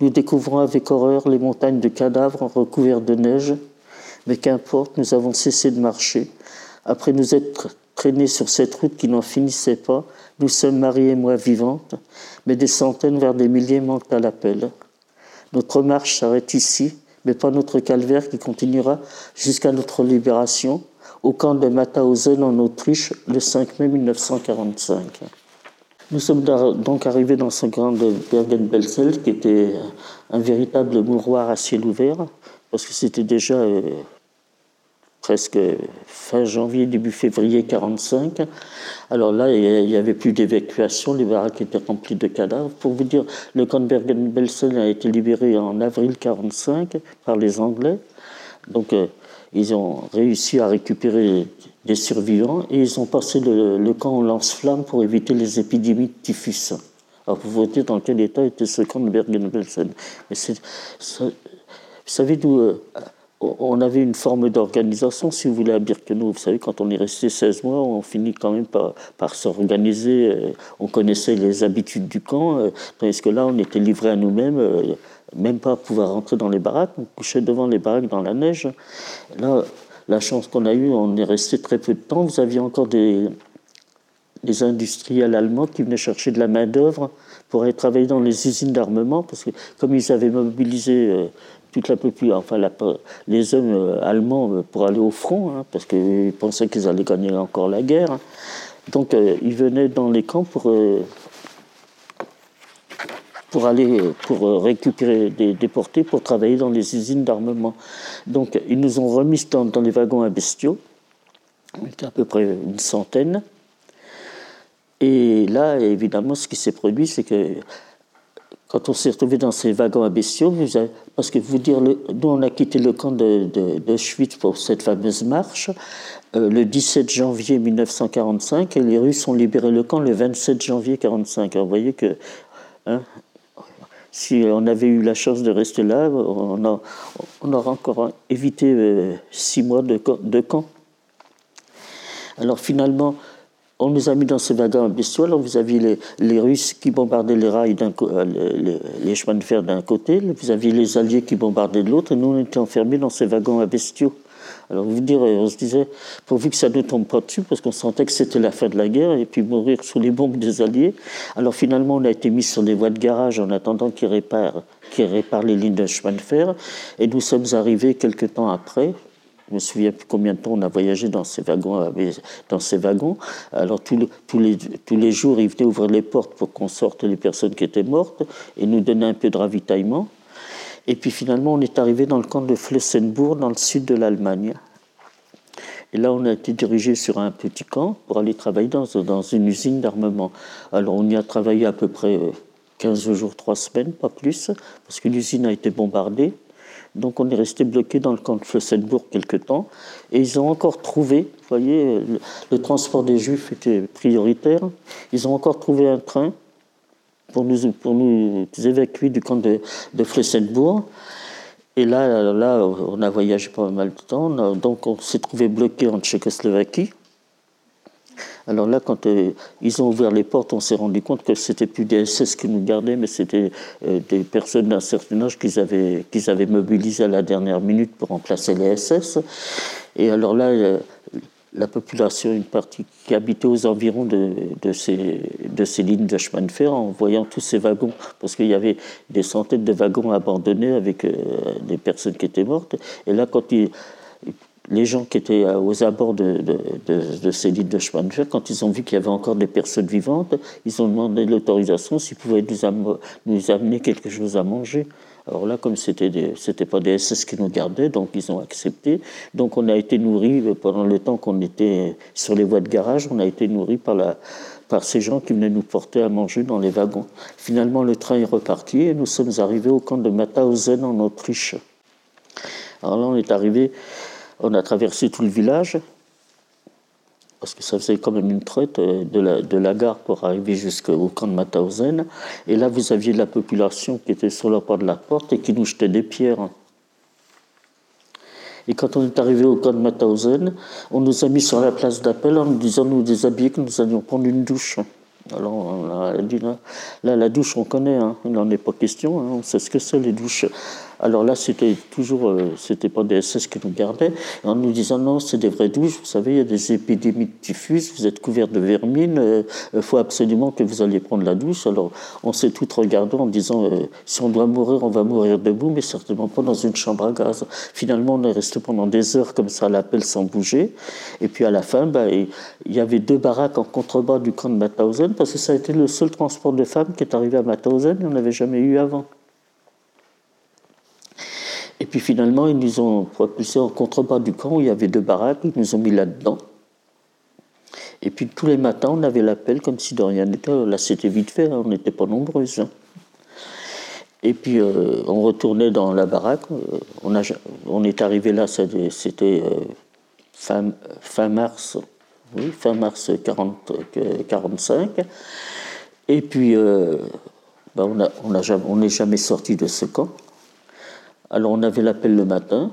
Nous découvrons avec horreur les montagnes de cadavres recouvertes de neige. Mais qu'importe, nous avons cessé de marcher. Après nous être traînés sur cette route qui n'en finissait pas, nous sommes Marie et moi vivantes, mais des centaines vers des milliers manquent à l'appel. Notre marche s'arrête ici, mais pas notre calvaire qui continuera jusqu'à notre libération, au camp de Mauthausen en Autriche, le cinq mai mille neuf cent quarante-cinq. Nous sommes donc arrivés dans ce camp de Bergen-Belsen, qui était un véritable mouroir à ciel ouvert, parce que c'était déjà euh, presque fin janvier, début février mille neuf cent quarante-cinq. Alors là, il n'y avait plus d'évacuation, les baraques étaient remplies de cadavres. Pour vous dire, le camp de Bergen-Belsen a été libéré en avril mille neuf cent quarante-cinq par les Anglais. Donc euh, ils ont réussi à récupérer des survivants et ils ont passé le, le camp au lance-flammes pour éviter les épidémies de typhus. Alors vous voyez dans quel état était ce camp de Bergen-Belsen. Mais c'est... Ça, vous savez d'où euh, on avait une forme d'organisation, si vous voulez, à Birkenau. Vous savez, quand on est resté seize mois, on finit quand même par, par s'organiser. Euh, on connaissait les habitudes du camp, euh, tandis que là, on était livrés à nous-mêmes, euh, même pas pouvoir rentrer dans les baraques. On couchait devant les baraques dans la neige. Là, la chance qu'on a eue, on est resté très peu de temps. Vous aviez encore des, des industriels allemands qui venaient chercher de la main-d'œuvre pour aller travailler dans les usines d'armement, parce que comme ils avaient mobilisé... Euh, toute la population, enfin la, les hommes allemands pour aller au front, hein, parce qu'ils pensaient qu'ils allaient gagner encore la guerre. Hein. Donc euh, ils venaient dans les camps pour, euh, pour aller pour euh, récupérer des déportés pour travailler dans les usines d'armement. Donc ils nous ont remis dans, dans les wagons à bestiaux, on était à peu près une centaine. Et là, évidemment, ce qui s'est produit, c'est que quand on s'est retrouvé dans ces wagons à bestiaux, parce que vous dire, nous on a quitté le camp de, de, de Auschwitz pour cette fameuse marche euh, le dix-sept janvier mille neuf cent quarante-cinq et les Russes ont libéré le camp le vingt-sept janvier mille neuf cent quarante-cinq. Alors vous voyez que hein, si on avait eu la chance de rester là, on, a, on aura encore évité euh, six mois de, de camp. Alors finalement, on nous a mis dans ces wagons à bestiaux. Alors vous aviez les, les Russes qui bombardaient les rails, d'un, les, les chemins de fer d'un côté, vous aviez les Alliés qui bombardaient de l'autre, et nous, on était enfermés dans ces wagons à bestiaux. Alors vous dire, on se disait, pourvu que ça ne tombe pas dessus, parce qu'on sentait que c'était la fin de la guerre, et puis mourir sous les bombes des Alliés. Alors finalement, on a été mis sur des voies de garage en attendant qu'ils réparent, qu'ils réparent les lignes de chemin de fer, et nous sommes arrivés quelques temps après. Je ne me souviens plus combien de temps on a voyagé dans ces wagons. Dans ces wagons. Alors, tous les, tous, les, tous les jours, ils venaient ouvrir les portes pour qu'on sorte les personnes qui étaient mortes et nous donner un peu de ravitaillement. Et puis, finalement, on est arrivé dans le camp de Flossenbürg, dans le sud de l'Allemagne. Et là, on a été dirigé sur un petit camp pour aller travailler dans, dans une usine d'armement. Alors, on y a travaillé à peu près quinze jours, trois semaines, pas plus, parce que l'usine a été bombardée. Donc on est resté bloqué dans le camp de Flossenbürg quelque temps. Et ils ont encore trouvé, vous voyez, le, le transport des Juifs était prioritaire. Ils ont encore trouvé un train pour nous, pour nous évacuer du camp de, de Flossenbürg. Et là, là, on a voyagé pas mal de temps. On a, donc on s'est trouvé bloqué en Tchécoslovaquie. Alors là, quand euh, ils ont ouvert les portes, on s'est rendu compte que c'était plus des S S qui nous gardaient, mais c'était euh, des personnes d'un certain âge qu'ils avaient, qu'ils avaient mobilisées à la dernière minute pour remplacer les S S. Et alors là, euh, la population, une partie qui habitait aux environs de, de, ces, de ces lignes de chemin de fer, en voyant tous ces wagons, parce qu'il y avait des centaines de wagons abandonnés avec euh, des personnes qui étaient mortes. Et là, quand ils... Les gens qui étaient aux abords de, de, de, de ces lignes de chemin de fer, quand ils ont vu qu'il y avait encore des personnes vivantes, ils ont demandé l'autorisation s'ils pouvaient nous, am- nous amener quelque chose à manger. Alors là, comme ce n'était pas des S S qui nous gardaient, donc ils ont accepté. Donc on a été nourris, pendant le temps qu'on était sur les voies de garage, on a été nourris par la, par ces gens qui venaient nous porter à manger dans les wagons. Finalement, le train est reparti et nous sommes arrivés au camp de Mauthausen en Autriche. Alors là, on est arrivé, on a traversé tout le village, parce que ça faisait quand même une traite de la, de la gare pour arriver jusqu'au camp de Mauthausen. Et là, vous aviez la population qui était sur le pas de la porte et qui nous jetait des pierres. Et quand on est arrivé au camp de Mauthausen, on nous a mis sur la place d'appel en nous disant nous déshabiller que nous allions prendre une douche. Alors on a dit là, là la douche on connaît, hein, il n'en est pas question, hein, on sait ce que c'est les douches. Alors là c'était toujours, euh, c'était pas des S S qui nous gardaient, en nous disant non c'est des vraies douches, vous savez il y a des épidémies de typhus, vous êtes couverts de vermine, il euh, faut absolument que vous alliez prendre la douche. Alors on s'est toutes regardées en disant euh, si on doit mourir on va mourir debout mais certainement pas dans une chambre à gaz. Finalement on est resté pendant des heures comme ça à l'appel sans bouger et puis à la fin bah, il y avait deux baraques en contrebas du camp de Mauthausen. Parce que ça a été le seul transport de femmes qui est arrivé à Mauthausen, on n'avait jamais eu avant. Et puis finalement, ils nous ont propulsés en contrebas du camp, où il y avait deux baraques, ils nous ont mis là-dedans. Et puis tous les matins, on avait l'appel comme si de rien n'était. Là, c'était vite fait, on n'était pas nombreuses. Et puis euh, on retournait dans la baraque, on, a, on est arrivé là, c'était euh, fin, fin mars. Oui, fin mars quarante, quarante-cinq. Et puis, euh, ben on a, on a jamais, on n'est jamais sorti de ce camp. Alors, on avait l'appel le matin.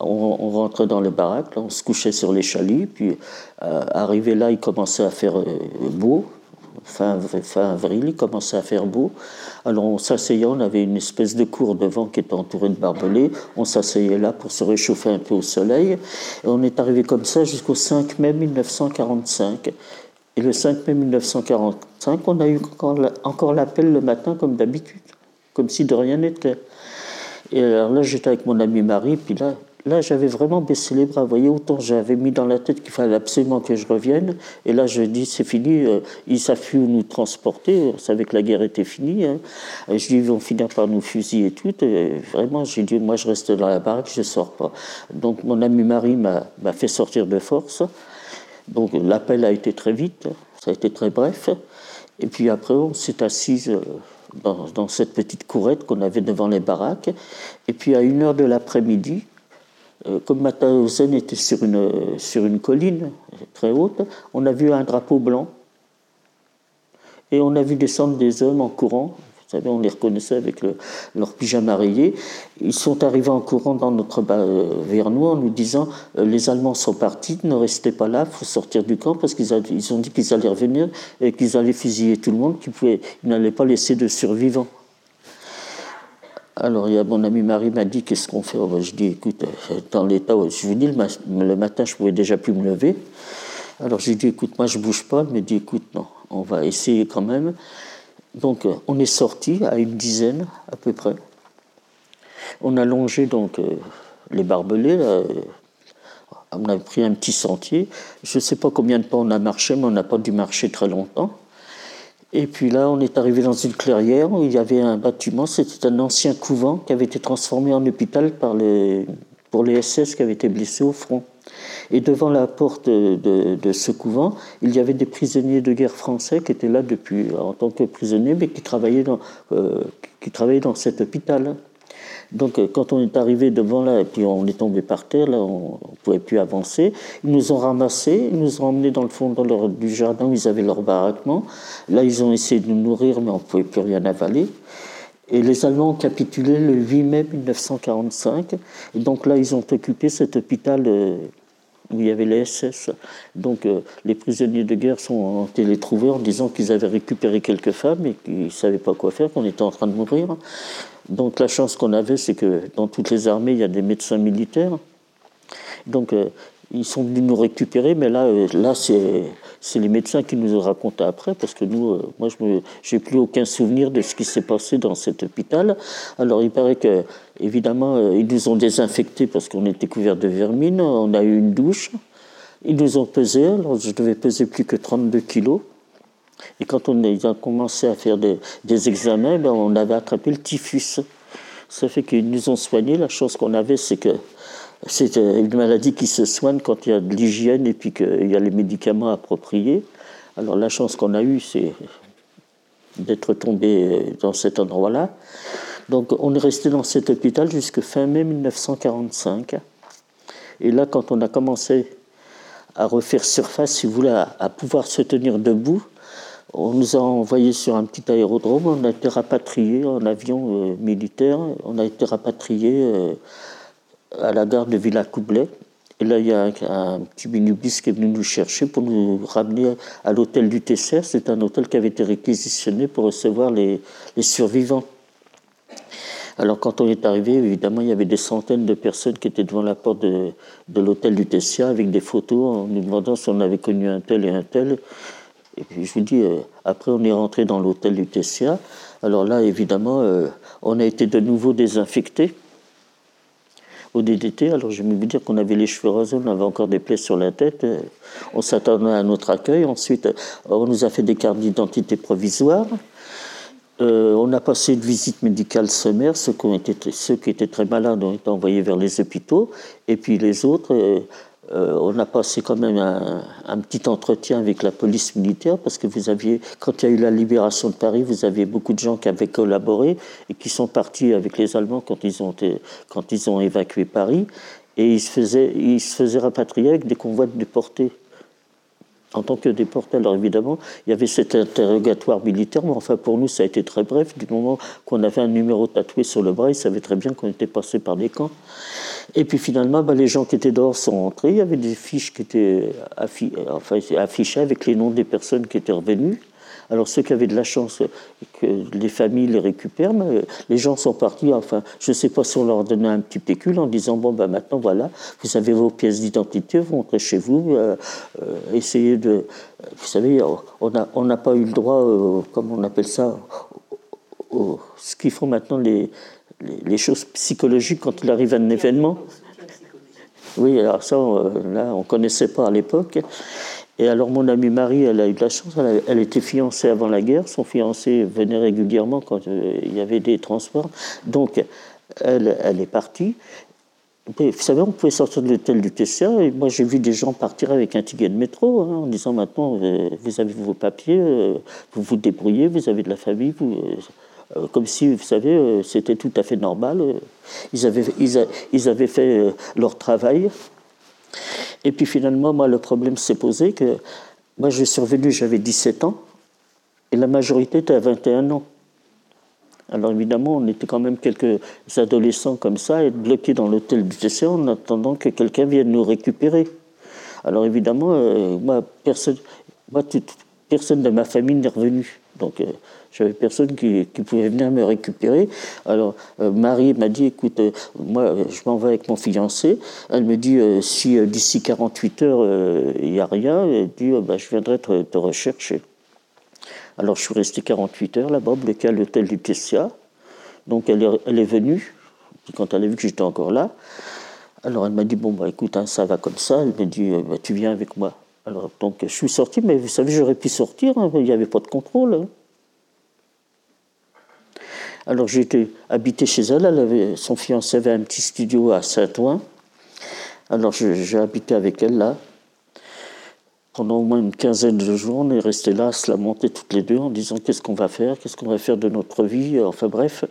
On, on rentrait dans les baraques. Là, on se couchait sur les chalets. Puis, euh, arrivé là, il commençait à faire euh, beau. Fin, fin avril, il commençait à faire beau. Alors, on s'asseyait. On avait une espèce de cour devant qui était entourée de barbelés. On s'asseyait là pour se réchauffer un peu au soleil. Et on est arrivé comme ça jusqu'au cinq mai mille neuf cent quarante-cinq. Et le cinq mai mille neuf cent quarante-cinq, on a eu encore l'appel le matin comme d'habitude, comme si de rien n'était. Et alors là, j'étais avec mon amie Marie, puis là... Là, j'avais vraiment baissé les bras. Vous voyez, autant j'avais mis dans la tête qu'il fallait absolument que je revienne. Et là, je dis, c'est fini. Ils savent plus où nous transporter. On savait que la guerre était finie. Et je dis, ils vont finir par nous fusiller et tout. Et vraiment, j'ai dit, moi, je reste dans la baraque, je ne sors pas. Donc, mon amie Marie m'a, m'a fait sortir de force. Donc, l'appel a été très vite. Ça a été très bref. Et puis après, on s'est assis... Dans, dans cette petite courette qu'on avait devant les baraques. Et puis, à une heure de l'après-midi, comme Mauthausen était sur une, sur une colline très haute, on a vu un drapeau blanc. Et on a vu descendre des hommes en courant. Vous savez, on les reconnaissait avec le, leur pyjama rayé. Ils sont arrivés en courant dans notre, vers nous en nous disant « Les Allemands sont partis, ne restez pas là, il faut sortir du camp » parce qu'ils a, ils ont dit qu'ils allaient revenir et qu'ils allaient fusiller tout le monde, qu'ils pouvaient, ils n'allaient pas laisser de survivants. Alors, il y a mon amie Marie m'a dit, qu'est-ce qu'on fait ? Je dis, écoute, dans l'état où je vous dis, le matin, je ne pouvais déjà plus me lever. Alors, j'ai dit, écoute, moi, je ne bouge pas. Elle m'a dit, écoute, non, on va essayer quand même. Donc, on est sortis à une dizaine, à peu près. On a longé, donc, les barbelés, là. On a pris un petit sentier. Je ne sais pas combien de temps on a marché, mais on n'a pas dû marcher très longtemps. Et puis là, on est arrivé dans une clairière où il y avait un bâtiment. C'était un ancien couvent qui avait été transformé en hôpital par les, pour les S S qui avaient été blessés au front. Et devant la porte de, de ce couvent, il y avait des prisonniers de guerre français qui étaient là depuis en tant que prisonniers, mais qui travaillaient dans, euh, qui travaillaient dans cet hôpital. Donc, quand on est arrivé devant là, et puis on est tombé par terre, là, on ne pouvait plus avancer. Ils nous ont ramassés, ils nous ont emmenés dans le fond dans leur, du jardin où ils avaient leur baraquement. Là, ils ont essayé de nous nourrir, mais on ne pouvait plus rien avaler. Et les Allemands ont capitulé le huit mai mille neuf cent quarante-cinq. Et donc là, ils ont occupé cet hôpital euh, où il y avait les S S. Donc, euh, les prisonniers de guerre sont, ont été les trouvés en disant qu'ils avaient récupéré quelques femmes et qu'ils ne savaient pas quoi faire, qu'on était en train de mourir. Donc la chance qu'on avait, c'est que dans toutes les armées, il y a des médecins militaires. Donc euh, ils sont venus nous récupérer, mais là, euh, là c'est, c'est les médecins qui nous ont raconté après, parce que nous, euh, moi, je n'ai plus aucun souvenir de ce qui s'est passé dans cet hôpital. Alors il paraît que, évidemment, euh, ils nous ont désinfectés parce qu'on était couverts de vermine, on a eu une douche. Ils nous ont pesés, alors je devais peser plus que trente-deux kilos. Et quand on a commencé à faire des, des examens, ben on avait attrapé le typhus. Ça fait qu'ils nous ont soignés. La chance qu'on avait, c'est que c'est une maladie qui se soigne quand il y a de l'hygiène et puis qu'il y a les médicaments appropriés. Alors la chance qu'on a eue, c'est d'être tombé dans cet endroit-là. Donc on est resté dans cet hôpital jusqu'à fin mai mille neuf cent quarante-cinq. Et là, quand on a commencé à refaire surface, si vous voulez, à, à pouvoir se tenir debout, on nous a envoyés sur un petit aérodrome, on a été rapatriés en avion euh, militaire, on a été rapatriés euh, à la gare de Villacoublay. Et là, il y a un, un petit minibus qui est venu nous chercher pour nous ramener à l'hôtel du T C R. C'est un hôtel qui avait été réquisitionné pour recevoir les, les survivants. Alors, quand on est arrivé, évidemment, il y avait des centaines de personnes qui étaient devant la porte de, de l'hôtel du T C A avec des photos en nous demandant si on avait connu un tel et un tel. Et puis, je vous dis, euh, après, on est rentré dans l'hôtel du T C A. Alors là, évidemment, euh, on a été de nouveau désinfectés au D D T. Alors, je vais vous dire qu'on avait les cheveux rasés, on avait encore des plaies sur la tête. Euh, on s'attendait à notre accueil. Ensuite, on nous a fait des cartes d'identité provisoires. Euh, on a passé une visite médicale sommaire. Ceux qui, ont été, ceux qui étaient très malades ont été envoyés vers les hôpitaux. Et puis les autres, euh, euh, on a passé quand même un, un petit entretien avec la police militaire parce que vous aviez, quand il y a eu la libération de Paris, vous aviez beaucoup de gens qui avaient collaboré et qui sont partis avec les Allemands quand ils ont, été, quand ils ont évacué Paris. Et ils se faisaient, ils se faisaient rapatrier avec des convois de déportés. En tant que déporté, alors évidemment, il y avait cet interrogatoire militaire, mais enfin pour nous, ça a été très bref. Du moment qu'on avait un numéro tatoué sur le bras, ils savaient très bien qu'on était passé par des camps. Et puis finalement, ben, les gens qui étaient dehors sont rentrés. Il y avait des fiches qui étaient affi- enfin, affichées avec les noms des personnes qui étaient revenues. Alors ceux qui avaient de la chance que les familles les récupèrent, mais les gens sont partis, enfin, je ne sais pas si on leur donnait un petit pécule en disant « Bon, ben maintenant, voilà, vous avez vos pièces d'identité, vous rentrez chez vous, euh, euh, essayez de... » Vous savez, on n'a on n'a pas eu le droit, euh, comme on appelle ça, au, au, ce qu'ils font maintenant, les, les, les choses psychologiques quand il arrive à un événement. Oui, alors ça, on, là, on ne connaissait pas à l'époque. Et alors mon amie Marie, elle a eu de la chance, elle, a, elle était fiancée avant la guerre, son fiancé venait régulièrement quand euh, il y avait des transports, donc elle, elle est partie. Et vous savez, on pouvait sortir de l'hôtel du T C A, et moi j'ai vu des gens partir avec un ticket de métro, hein, en disant maintenant, euh, vous avez vos papiers, euh, vous vous débrouillez, vous avez de la famille, vous... Euh, comme si, vous savez, c'était tout à fait normal. Ils avaient, ils a, ils avaient fait leur travail. Et puis finalement, moi, le problème s'est posé que moi, je suis revenu, j'avais dix-sept ans, et la majorité était à vingt et un ans. Alors évidemment, on était quand même quelques adolescents comme ça, et bloqués dans l'hôtel du T C A en attendant que quelqu'un vienne nous récupérer. Alors évidemment, euh, moi, personne, moi, toute, personne de ma famille n'est revenu. Donc, euh, j'avais personne qui, qui pouvait venir me récupérer. Alors, euh, Marie m'a dit, écoute, euh, moi, je m'en vais avec mon fiancé. Elle me dit, euh, si euh, d'ici quarante-huit heures, il euh, n'y a rien, elle dit, euh, bah, je viendrai te, te rechercher. Alors, je suis resté quarante-huit heures là-bas, bloqué à l'hôtel du T C A. Donc, elle est, elle est venue. Puis, quand elle a vu que j'étais encore là, alors elle m'a dit, bon, bah, écoute, hein, ça va comme ça. Elle m'a dit, euh, bah, tu viens avec moi. Alors, donc, je suis sorti, mais vous savez, j'aurais pu sortir, hein, il n'y avait pas de contrôle. Hein. Alors, j'ai été habité chez elle, elle avait, son fiancé avait un petit studio à Saint-Ouen. Alors, je, j'ai habité avec elle, là. Pendant au moins une quinzaine de jours, on est resté là, à se lamenter toutes les deux, en disant qu'est-ce qu'on va faire, qu'est-ce qu'on va faire de notre vie, enfin bref.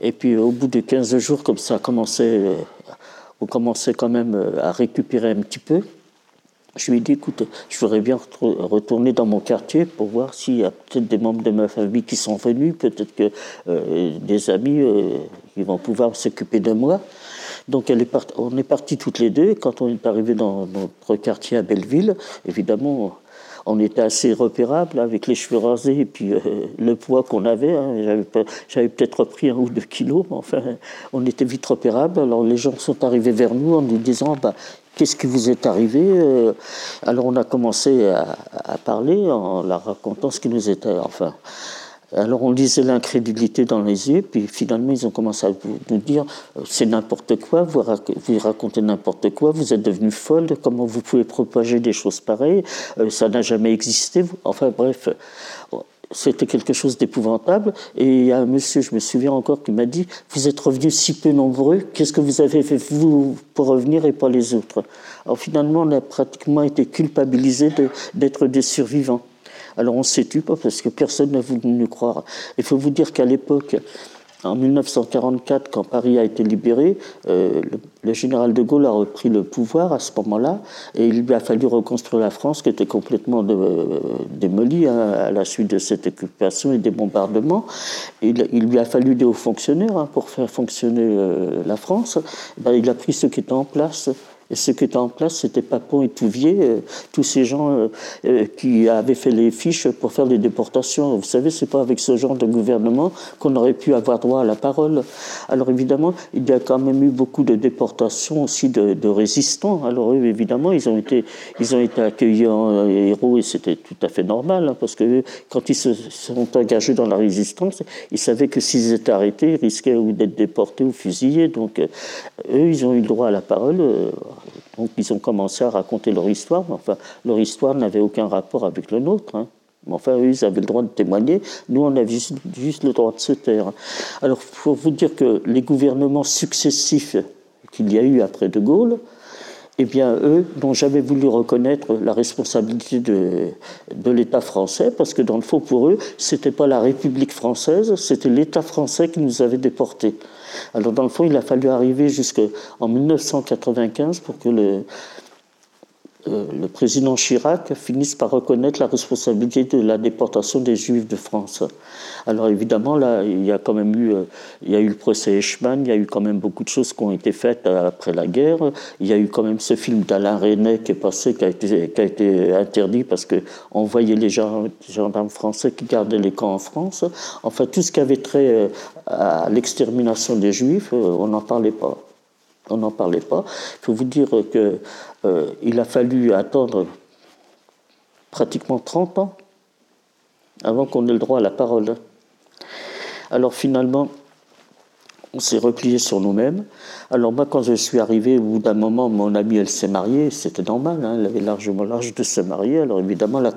Et puis, au bout de quinze jours, comme ça, commençait, on commençait quand même à récupérer un petit peu. Je lui ai dit, écoute, je voudrais bien retourner dans mon quartier pour voir s'il y a peut-être des membres de ma famille qui sont venus, peut-être que euh, des amis euh, qui vont pouvoir s'occuper de moi. Donc elle est part... on est partis toutes les deux. Quand on est arrivé dans notre quartier à Belleville, évidemment, on était assez repérable avec les cheveux rasés et puis euh, le poids qu'on avait. Hein. J'avais, pas... J'avais peut-être repris un ou deux kilos, mais enfin, on était vite repérable. Alors les gens sont arrivés vers nous en nous disant... Bah, qu'est-ce qui vous est arrivé ? Alors on a commencé à, à parler en la racontant ce qui nous était. Enfin, alors on lisait l'incrédulité dans les yeux, puis finalement ils ont commencé à nous dire c'est n'importe quoi, vous, rac- vous racontez n'importe quoi, vous êtes devenue folle, comment vous pouvez propager des choses pareilles, euh, ça n'a jamais existé. Enfin bref, c'était quelque chose d'épouvantable. Et il y a un monsieur, je me souviens encore, qui m'a dit « Vous êtes revenus si peu nombreux, qu'est-ce que vous avez fait vous pour revenir et pas les autres ?» Alors finalement, on a pratiquement été culpabilisés de, d'être des survivants. Alors on ne s'est tue pas parce que personne n'a voulu nous croire. Il faut vous dire qu'à l'époque, en mille neuf cent quarante-quatre, quand Paris a été libéré, euh, le, le général de Gaulle a repris le pouvoir à ce moment-là, et il lui a fallu reconstruire la France, qui était complètement de, euh, démolie hein, à la suite de cette occupation et des bombardements. Il, il lui a fallu des hauts fonctionnaires hein, pour faire fonctionner euh, la France. Ben, il a pris ceux qui étaient en place. Et ce qui était en place, c'était Papon et Touvier, euh, tous ces gens euh, euh, qui avaient fait les fiches pour faire les déportations. Vous savez, c'est pas avec ce genre de gouvernement qu'on aurait pu avoir droit à la parole. Alors évidemment, il y a quand même eu beaucoup de déportations aussi de, de résistants. Alors eux, évidemment, ils ont été, ils ont été accueillis en héros et c'était tout à fait normal hein, parce que quand ils se sont engagés dans la résistance, ils savaient que s'ils étaient arrêtés, ils risquaient ou d'être déportés ou fusillés. Donc euh, eux, ils ont eu le droit à la parole. Euh, Donc ils ont commencé à raconter leur histoire, mais enfin leur histoire n'avait aucun rapport avec le nôtre. Hein. Mais enfin eux, ils avaient le droit de témoigner, nous on avait juste, juste le droit de se taire. Alors il faut vous dire que les gouvernements successifs qu'il y a eu après de Gaulle, eh bien eux n'ont jamais voulu reconnaître la responsabilité de, de l'État français, parce que dans le fond pour eux, c'était pas la République française, c'était l'État français qui nous avait déportés. Alors, dans le fond, il a fallu arriver jusqu'en mille neuf cent quatre-vingt-quinze pour que le, euh, le président Chirac finisse par reconnaître la responsabilité de la déportation des Juifs de France. Alors, évidemment, là, il y a quand même eu, euh, il y a eu le procès Eichmann, il y a eu quand même beaucoup de choses qui ont été faites après la guerre. Il y a eu quand même ce film d'Alain Resnais qui est passé, qui a été, qui a été interdit parce qu'on voyait les gendarmes français qui gardaient les camps en France. Enfin, tout ce qui avait trait... Euh, à l'extermination des Juifs, on n'en parlait pas. On n'en parlait pas. Il faut vous dire qu'il euh, a fallu attendre pratiquement trente ans avant qu'on ait le droit à la parole. Alors finalement, on s'est replié sur nous-mêmes. Alors moi, quand je suis arrivé, au bout d'un moment, mon amie, elle s'est mariée. C'était normal, hein, elle avait largement l'âge de se marier. Alors évidemment, la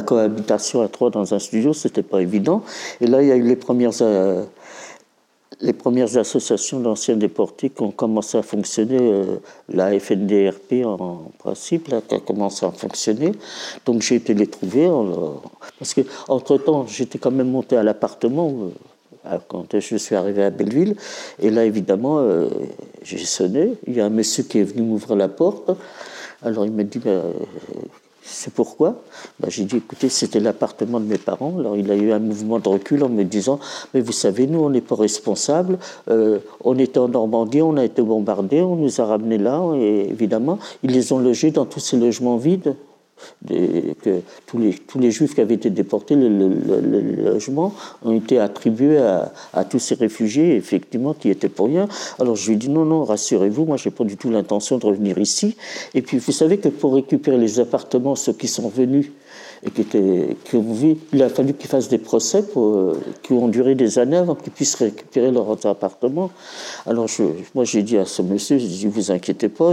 cohabitation à trois dans un studio, c'était pas évident. Et là, il y a eu les premières, euh, les premières associations d'anciens déportés qui ont commencé à fonctionner. Euh, la F N D R P, en principe, là, qui a commencé à fonctionner. Donc j'ai été les trouver. Alors, parce qu'entre-temps, j'étais quand même monté à l'appartement où, quand je suis arrivé à Belleville, et là, évidemment, euh, j'ai sonné. Il y a un monsieur qui est venu m'ouvrir la porte. Alors, il m'a dit, bah, c'est pourquoi bah, j'ai dit, écoutez, c'était l'appartement de mes parents. Alors, il a eu un mouvement de recul en me disant, mais vous savez, nous, on n'est pas responsables. Euh, on était en Normandie, on a été bombardés, on nous a ramenés là. Et évidemment, ils les ont logés dans tous ces logements vides. Des, que tous les, tous les juifs qui avaient été déportés, le, le, le, le logement, ont été attribués à, à tous ces réfugiés, effectivement, qui étaient pour rien. Alors je lui ai dit, non, non, rassurez-vous, moi, je n'ai pas du tout l'intention de revenir ici. Et puis, vous savez que pour récupérer les appartements, ceux qui sont venus et qui, étaient, qui ont vu, il a fallu qu'ils fassent des procès pour, qui ont duré des années avant qu'ils puissent récupérer leurs appartements. Alors je, moi j'ai dit à ce monsieur, j'ai dit, vous inquiétez pas,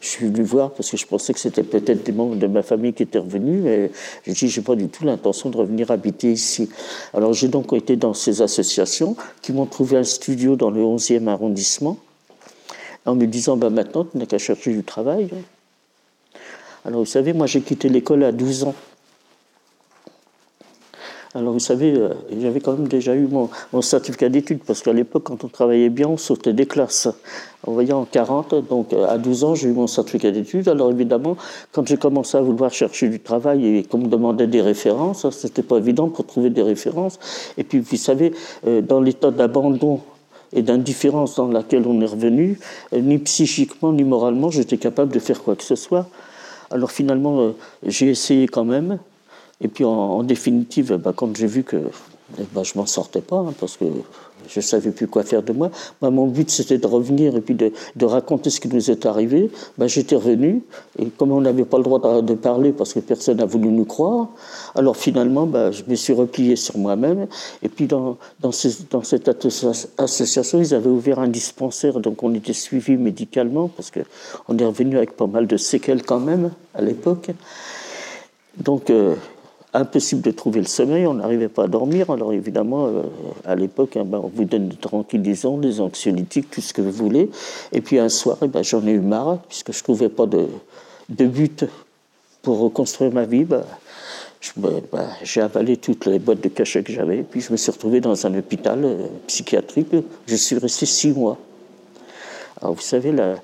je suis venu voir parce que je pensais que c'était peut-être des membres de ma famille qui étaient revenus, mais j'ai dit, j'ai pas du tout l'intention de revenir habiter ici. Alors j'ai donc été dans ces associations qui m'ont trouvé un studio dans le onzième arrondissement en me disant, ben maintenant tu n'as qu'à chercher du travail. Alors vous savez, moi j'ai quitté l'école à douze ans. Alors, vous savez, euh, j'avais quand même déjà eu mon, mon certificat d'études, parce qu'à l'époque, quand on travaillait bien, on sautait des classes. On voyait en quarante, donc euh, à douze ans, j'ai eu mon certificat d'études. Alors, évidemment, quand j'ai commencé à vouloir chercher du travail et qu'on me demandait des références, c'était pas évident pour trouver des références. Et puis, vous savez, euh, dans l'état d'abandon et d'indifférence dans laquelle on est revenu, euh, ni psychiquement, ni moralement, j'étais capable de faire quoi que ce soit. Alors, finalement, euh, j'ai essayé quand même. Et puis en, en définitive, bah, quand j'ai vu que bah, je m'en sortais pas, hein, parce que je savais plus quoi faire de moi, bah, mon but c'était de revenir et puis de, de raconter ce qui nous est arrivé. Bah, j'étais revenu, et comme on n'avait pas le droit de, de parler parce que personne n'a voulu nous croire, alors finalement bah, je me suis replié sur moi-même. Et puis dans, dans, ce, dans cette association, ils avaient ouvert un dispensaire, donc on était suivi médicalement, parce qu'on est revenu avec pas mal de séquelles quand même à l'époque. Donc... Euh, impossible de trouver le sommeil, on n'arrivait pas à dormir. Alors évidemment, euh, à l'époque, hein, ben, on vous donne des tranquillisants, des anxiolytiques, tout ce que vous voulez. Et puis un soir, eh ben, j'en ai eu marre, puisque je ne trouvais pas de, de but pour reconstruire ma vie. Ben, Bah, j'ai avalé toutes les boîtes de cachet que j'avais, puis je me suis retrouvé dans un hôpital euh, psychiatrique. Je suis resté six mois. Alors vous savez, là,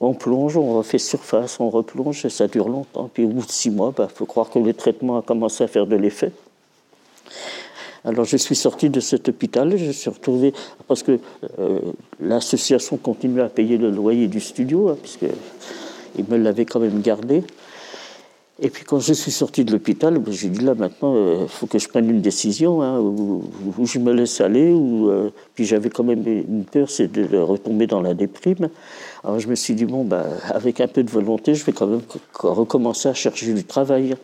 on plonge, on refait surface, on replonge, et ça dure longtemps. Puis au bout de six mois, il bah, faut croire que le traitement a commencé à faire de l'effet. Alors je suis sorti de cet hôpital, je suis retrouvé, parce que euh, l'association continuait à payer le loyer du studio, hein, puisque ils me l'avaient quand même gardé. Et puis quand je suis sorti de l'hôpital, ben, j'ai dit là maintenant, il euh, faut que je prenne une décision, hein, ou, ou, ou je me laisse aller, ou euh, puis j'avais quand même une peur, c'est de retomber dans la déprime. Alors je me suis dit bon, ben, avec un peu de volonté, je vais quand même recommencer à chercher du travail.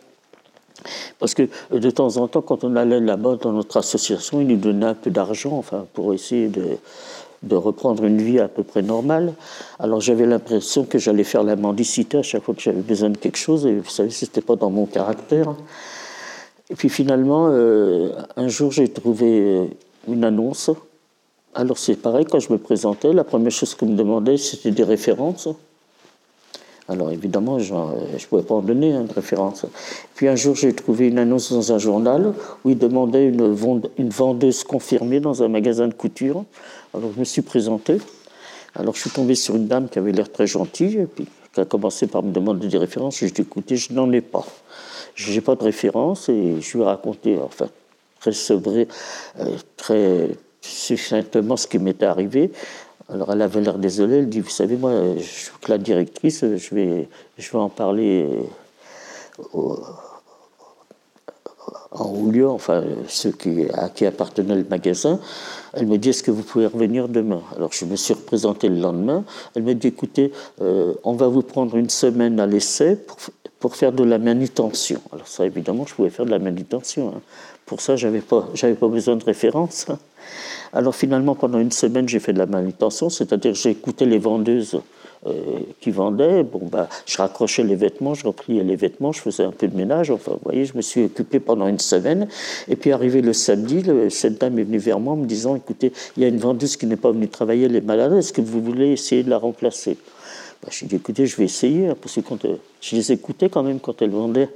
Parce que de temps en temps, quand on allait là-bas dans notre association, ils nous donnaient un peu d'argent, enfin pour essayer de de reprendre une vie à peu près normale. Alors j'avais l'impression que j'allais faire la mendicité à chaque fois que j'avais besoin de quelque chose, et vous savez, c'était pas dans mon caractère. Et puis finalement, euh, un jour, j'ai trouvé une annonce. Alors c'est pareil, quand je me présentais, la première chose qu'on me demandait, c'était des références. Alors évidemment, genre, je ne pouvais pas en donner hein, de référence. Puis un jour, j'ai trouvé une annonce dans un journal où ils demandaient une, une vendeuse confirmée dans un magasin de couture. Alors je me suis présenté. Alors je suis tombé sur une dame qui avait l'air très gentille, et puis qui a commencé par me demander des références. Je lui ai dit, écoutez, je n'en ai pas. Je n'ai pas de référence, et je lui ai raconté, enfin, très sevré, euh, très succinctement ce qui m'était arrivé. Alors elle avait l'air désolée, elle dit, vous savez, moi, je suis que la directrice, je vais, je vais en parler au, en haut lieu, enfin, ceux qui, à qui appartenait le magasin. Elle me dit, est-ce que vous pouvez revenir demain? Alors je me suis représenté le lendemain. Elle me dit, écoutez, euh, on va vous prendre une semaine à l'essai pour, pour faire de la manutention. Alors ça, évidemment, je pouvais faire de la manutention, hein. Pour ça, je n'avais pas, j'avais pas besoin de référence. Alors finalement, pendant une semaine, j'ai fait de la manutention, c'est-à-dire j'ai écouté les vendeuses euh, qui vendaient. Bon, bah, je raccrochais les vêtements, je repliais les vêtements, je faisais un peu de ménage. Enfin, vous voyez, je me suis occupé pendant une semaine. Et puis arrivé le samedi, le, cette dame est venue vers moi en me disant, écoutez, il y a une vendeuse qui n'est pas venue travailler, elle est malade, est-ce que vous voulez essayer de la remplacer? Bah, je lui ai dit, écoutez, je vais essayer, hein, parce que quand, euh, je les écoutais quand même quand elles vendaient.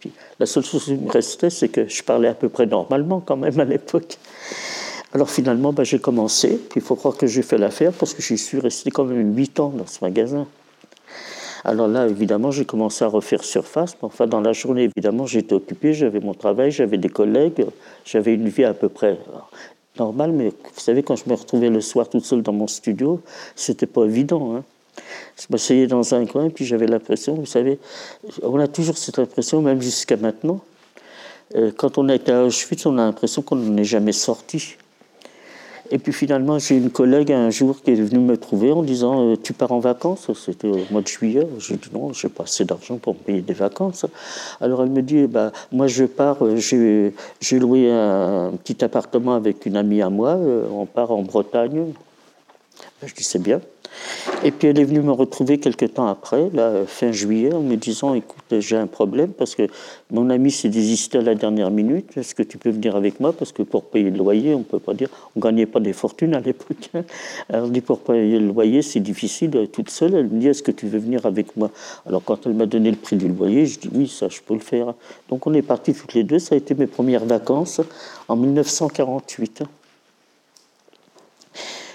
Puis, la seule chose qui me restait, c'est que je parlais à peu près normalement quand même à l'époque. Alors finalement, ben, j'ai commencé. Il faut croire que j'ai fait l'affaire parce que j'y suis resté quand même huit ans dans ce magasin. Alors là, évidemment, j'ai commencé à refaire surface. Enfin, dans la journée, évidemment, j'étais occupé. J'avais mon travail, j'avais des collègues. J'avais une vie à peu près normale. Mais vous savez, quand je me retrouvais le soir toute seule dans mon studio, c'était pas évident, hein. Je m'asseyais dans un coin, puis j'avais l'impression, vous savez, on a toujours cette impression, même jusqu'à maintenant, quand on a été à Auschwitz, on a l'impression qu'on n'en est jamais sorti. Et puis finalement, j'ai une collègue un jour qui est venue me trouver en disant « Tu pars en vacances ?» C'était au mois de juillet. J'ai dit « Non, je n'ai pas assez d'argent pour me payer des vacances. » Alors elle me dit eh « ben, moi je pars, j'ai, j'ai loué un petit appartement avec une amie à moi, on part en Bretagne. » Je dis « C'est bien. » Et puis elle est venue me retrouver quelque temps après, là, fin juillet, en me disant « Écoute, j'ai un problème parce que mon ami s'est désisté à la dernière minute. Est-ce que tu peux venir avec moi? Parce que pour payer le loyer, on ne peut pas dire... On ne gagnait pas des fortunes à l'époque. Alors elle dit « Pour payer le loyer, c'est difficile, toute seule. » Elle me dit « Est-ce que tu veux venir avec moi ?» Alors quand elle m'a donné le prix du loyer, je dis « Oui, ça, je peux le faire. » Donc on est partis toutes les deux. Ça a été mes premières vacances en dix-neuf cent quarante-huit.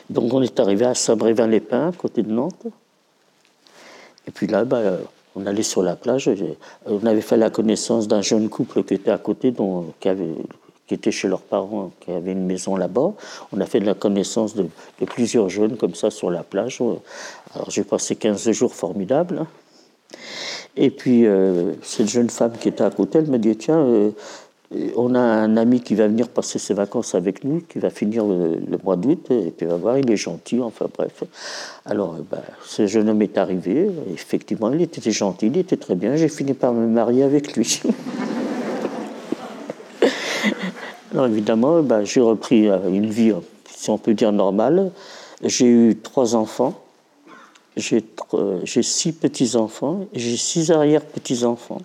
Donc on est arrivé à Saint-Brévin-les-Pins, côté de Nantes. Et puis là, bah, on allait sur la plage. On avait fait la connaissance d'un jeune couple qui était à côté, dont, qui, avait, qui était chez leurs parents, qui avait une maison là-bas. On a fait de la connaissance de, de plusieurs jeunes comme ça sur la plage. Alors j'ai passé quinze jours formidables. Et puis euh, cette jeune femme qui était à côté, elle me dit « Tiens, euh, on a un ami qui va venir passer ses vacances avec nous, qui va finir le, le mois d'août, et puis on va voir, il est gentil, enfin bref. » Alors, ben, ce jeune homme est arrivé, effectivement, il était gentil, il était très bien, j'ai fini par me marier avec lui. Alors évidemment, ben, j'ai repris une vie, si on peut dire, normale. J'ai eu trois enfants, j'ai, euh, j'ai six petits-enfants, et j'ai six arrière-petits-enfants.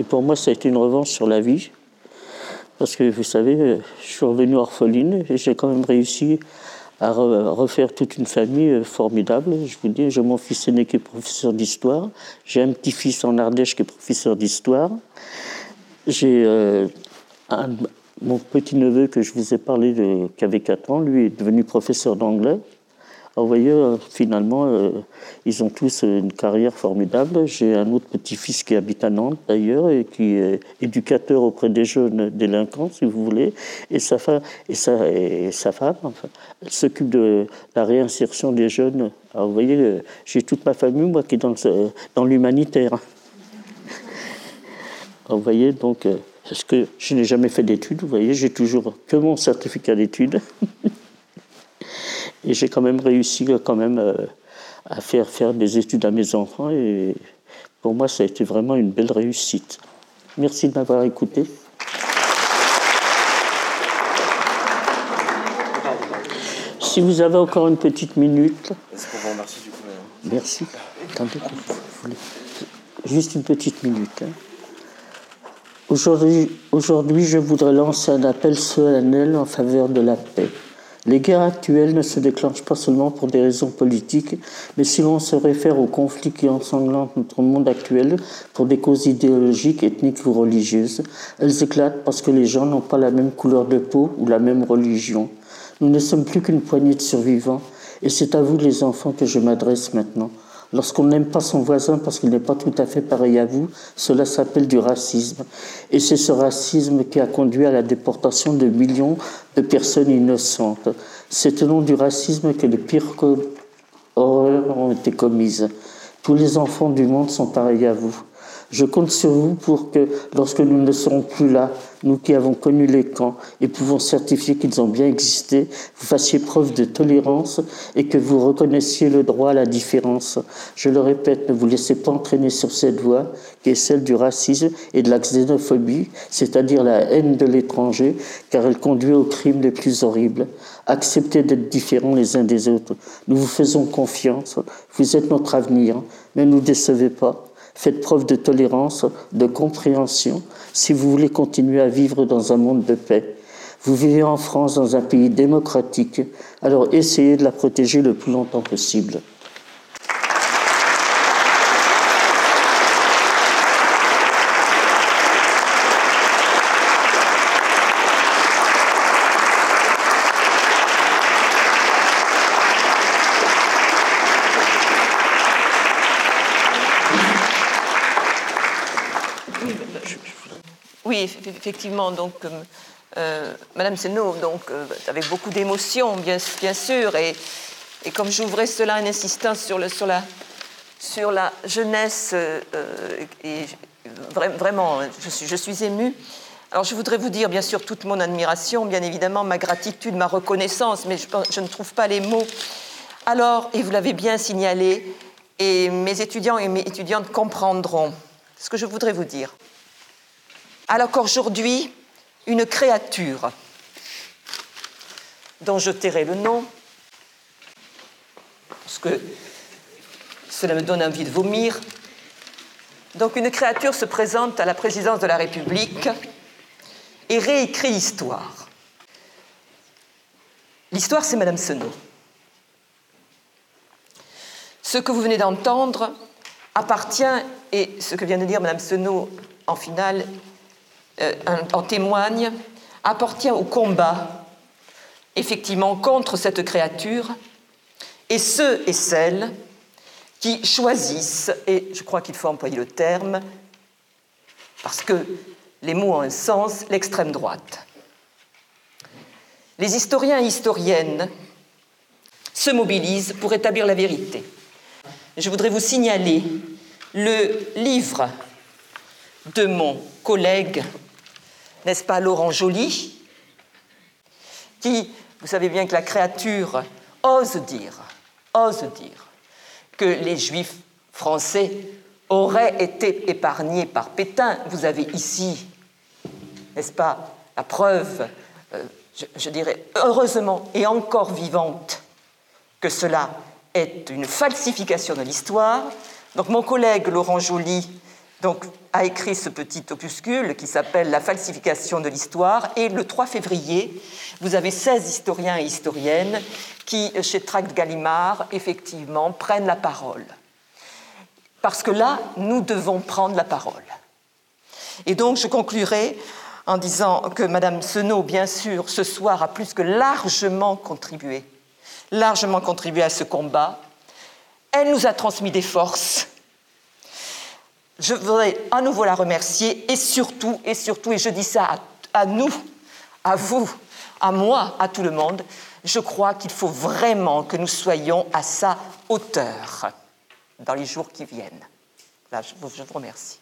Et pour moi, ça a été une revanche sur la vie. Parce que, vous savez, je suis revenu orpheline et j'ai quand même réussi à refaire toute une famille formidable. Je vous dis, j'ai mon fils aîné qui est professeur d'histoire. J'ai un petit-fils en Ardèche qui est professeur d'histoire. J'ai euh, mon petit-neveu que je vous ai parlé, de, qui avait quatre ans, lui est devenu professeur d'anglais. Alors, vous voyez, finalement, euh, ils ont tous une carrière formidable. J'ai un autre petit-fils qui habite à Nantes, d'ailleurs, et qui est éducateur auprès des jeunes délinquants, si vous voulez. Et sa femme, et sa, et sa femme enfin, elle s'occupe de la réinsertion des jeunes. Alors, vous voyez, j'ai toute ma famille, moi, qui est dans, le, dans l'humanitaire. Alors, vous voyez, donc, parce que je n'ai jamais fait d'études, vous voyez, j'ai toujours que mon certificat d'études. Et j'ai quand même réussi quand même, euh, à faire faire des études à mes enfants. Et pour moi, ça a été vraiment une belle réussite. Merci de m'avoir écouté. Si vous avez encore une petite minute. Est-ce qu'on vous remercie du coup, hein ? Merci. Attendez, juste une petite minute. Hein. Aujourd'hui, aujourd'hui, je voudrais lancer un appel solennel en faveur de la paix. Les guerres actuelles ne se déclenchent pas seulement pour des raisons politiques, mais si l'on se réfère aux conflits qui ensanglantent notre monde actuel pour des causes idéologiques, ethniques ou religieuses, elles éclatent parce que les gens n'ont pas la même couleur de peau ou la même religion. Nous ne sommes plus qu'une poignée de survivants, et c'est à vous les enfants que je m'adresse maintenant. Lorsqu'on n'aime pas son voisin parce qu'il n'est pas tout à fait pareil à vous, cela s'appelle du racisme. Et c'est ce racisme qui a conduit à la déportation de millions de personnes innocentes. C'est au nom du racisme que les pires horreurs ont été commises. Tous les enfants du monde sont pareils à vous. Je compte sur vous pour que, lorsque nous ne serons plus là, nous qui avons connu les camps et pouvons certifier qu'ils ont bien existé, vous fassiez preuve de tolérance et que vous reconnaissiez le droit à la différence. Je le répète, ne vous laissez pas entraîner sur cette voie qui est celle du racisme et de la xénophobie, c'est-à-dire la haine de l'étranger, car elle conduit aux crimes les plus horribles. Acceptez d'être différents les uns des autres. Nous vous faisons confiance, vous êtes notre avenir, ne nous décevez pas. Faites preuve de tolérance, de compréhension, si vous voulez continuer à vivre dans un monde de paix. Vous vivez en France, dans un pays démocratique, alors essayez de la protéger le plus longtemps possible. Effectivement, donc, euh, Madame Sénot, donc, euh, avec beaucoup d'émotion, bien, bien sûr, et, et comme j'ouvrais cela en insistant sur, le, sur, la, sur la jeunesse, euh, et vra- vraiment, je suis, je suis émue. Alors, je voudrais vous dire, bien sûr, toute mon admiration, bien évidemment, ma gratitude, ma reconnaissance, mais je, je ne trouve pas les mots. Alors, et vous l'avez bien signalé, et mes étudiants et mes étudiantes comprendront ce que je voudrais vous dire. Alors qu'aujourd'hui, une créature, dont je tairai le nom, parce que cela me donne envie de vomir, donc une créature se présente à la présidence de la République et réécrit l'histoire. L'histoire, c'est Madame Sénot. Ce que vous venez d'entendre appartient, et ce que vient de dire Madame Sénot en finale, Euh, en témoigne, appartient au combat, effectivement, contre cette créature, et ceux et celles qui choisissent, et je crois qu'il faut employer le terme, parce que les mots ont un sens, l'extrême droite. Les historiens et historiennes se mobilisent pour établir la vérité. Je voudrais vous signaler le livre de mon collègue, n'est-ce pas, Laurent Joly, qui, vous savez bien que la créature ose dire, ose dire que les Juifs français auraient été épargnés par Pétain. Vous avez ici, n'est-ce pas, la preuve, euh, je, je dirais, heureusement et encore vivante, que cela est une falsification de l'histoire. Donc mon collègue Laurent Joly, donc, a écrit ce petit opuscule qui s'appelle « La falsification de l'histoire ». Et le trois février, vous avez seize historiens et historiennes qui, chez Tract Gallimard, effectivement, prennent la parole. Parce que là, nous devons prendre la parole. Et donc, je conclurai en disant que Madame Sénot, bien sûr, ce soir a plus que largement contribué, largement contribué à ce combat. Elle nous a transmis des forces. Je voudrais à nouveau la remercier et surtout, et surtout, et je dis ça à, à nous, à vous, à moi, à tout le monde, je crois qu'il faut vraiment que nous soyons à sa hauteur dans les jours qui viennent. Là, je vous, je vous remercie.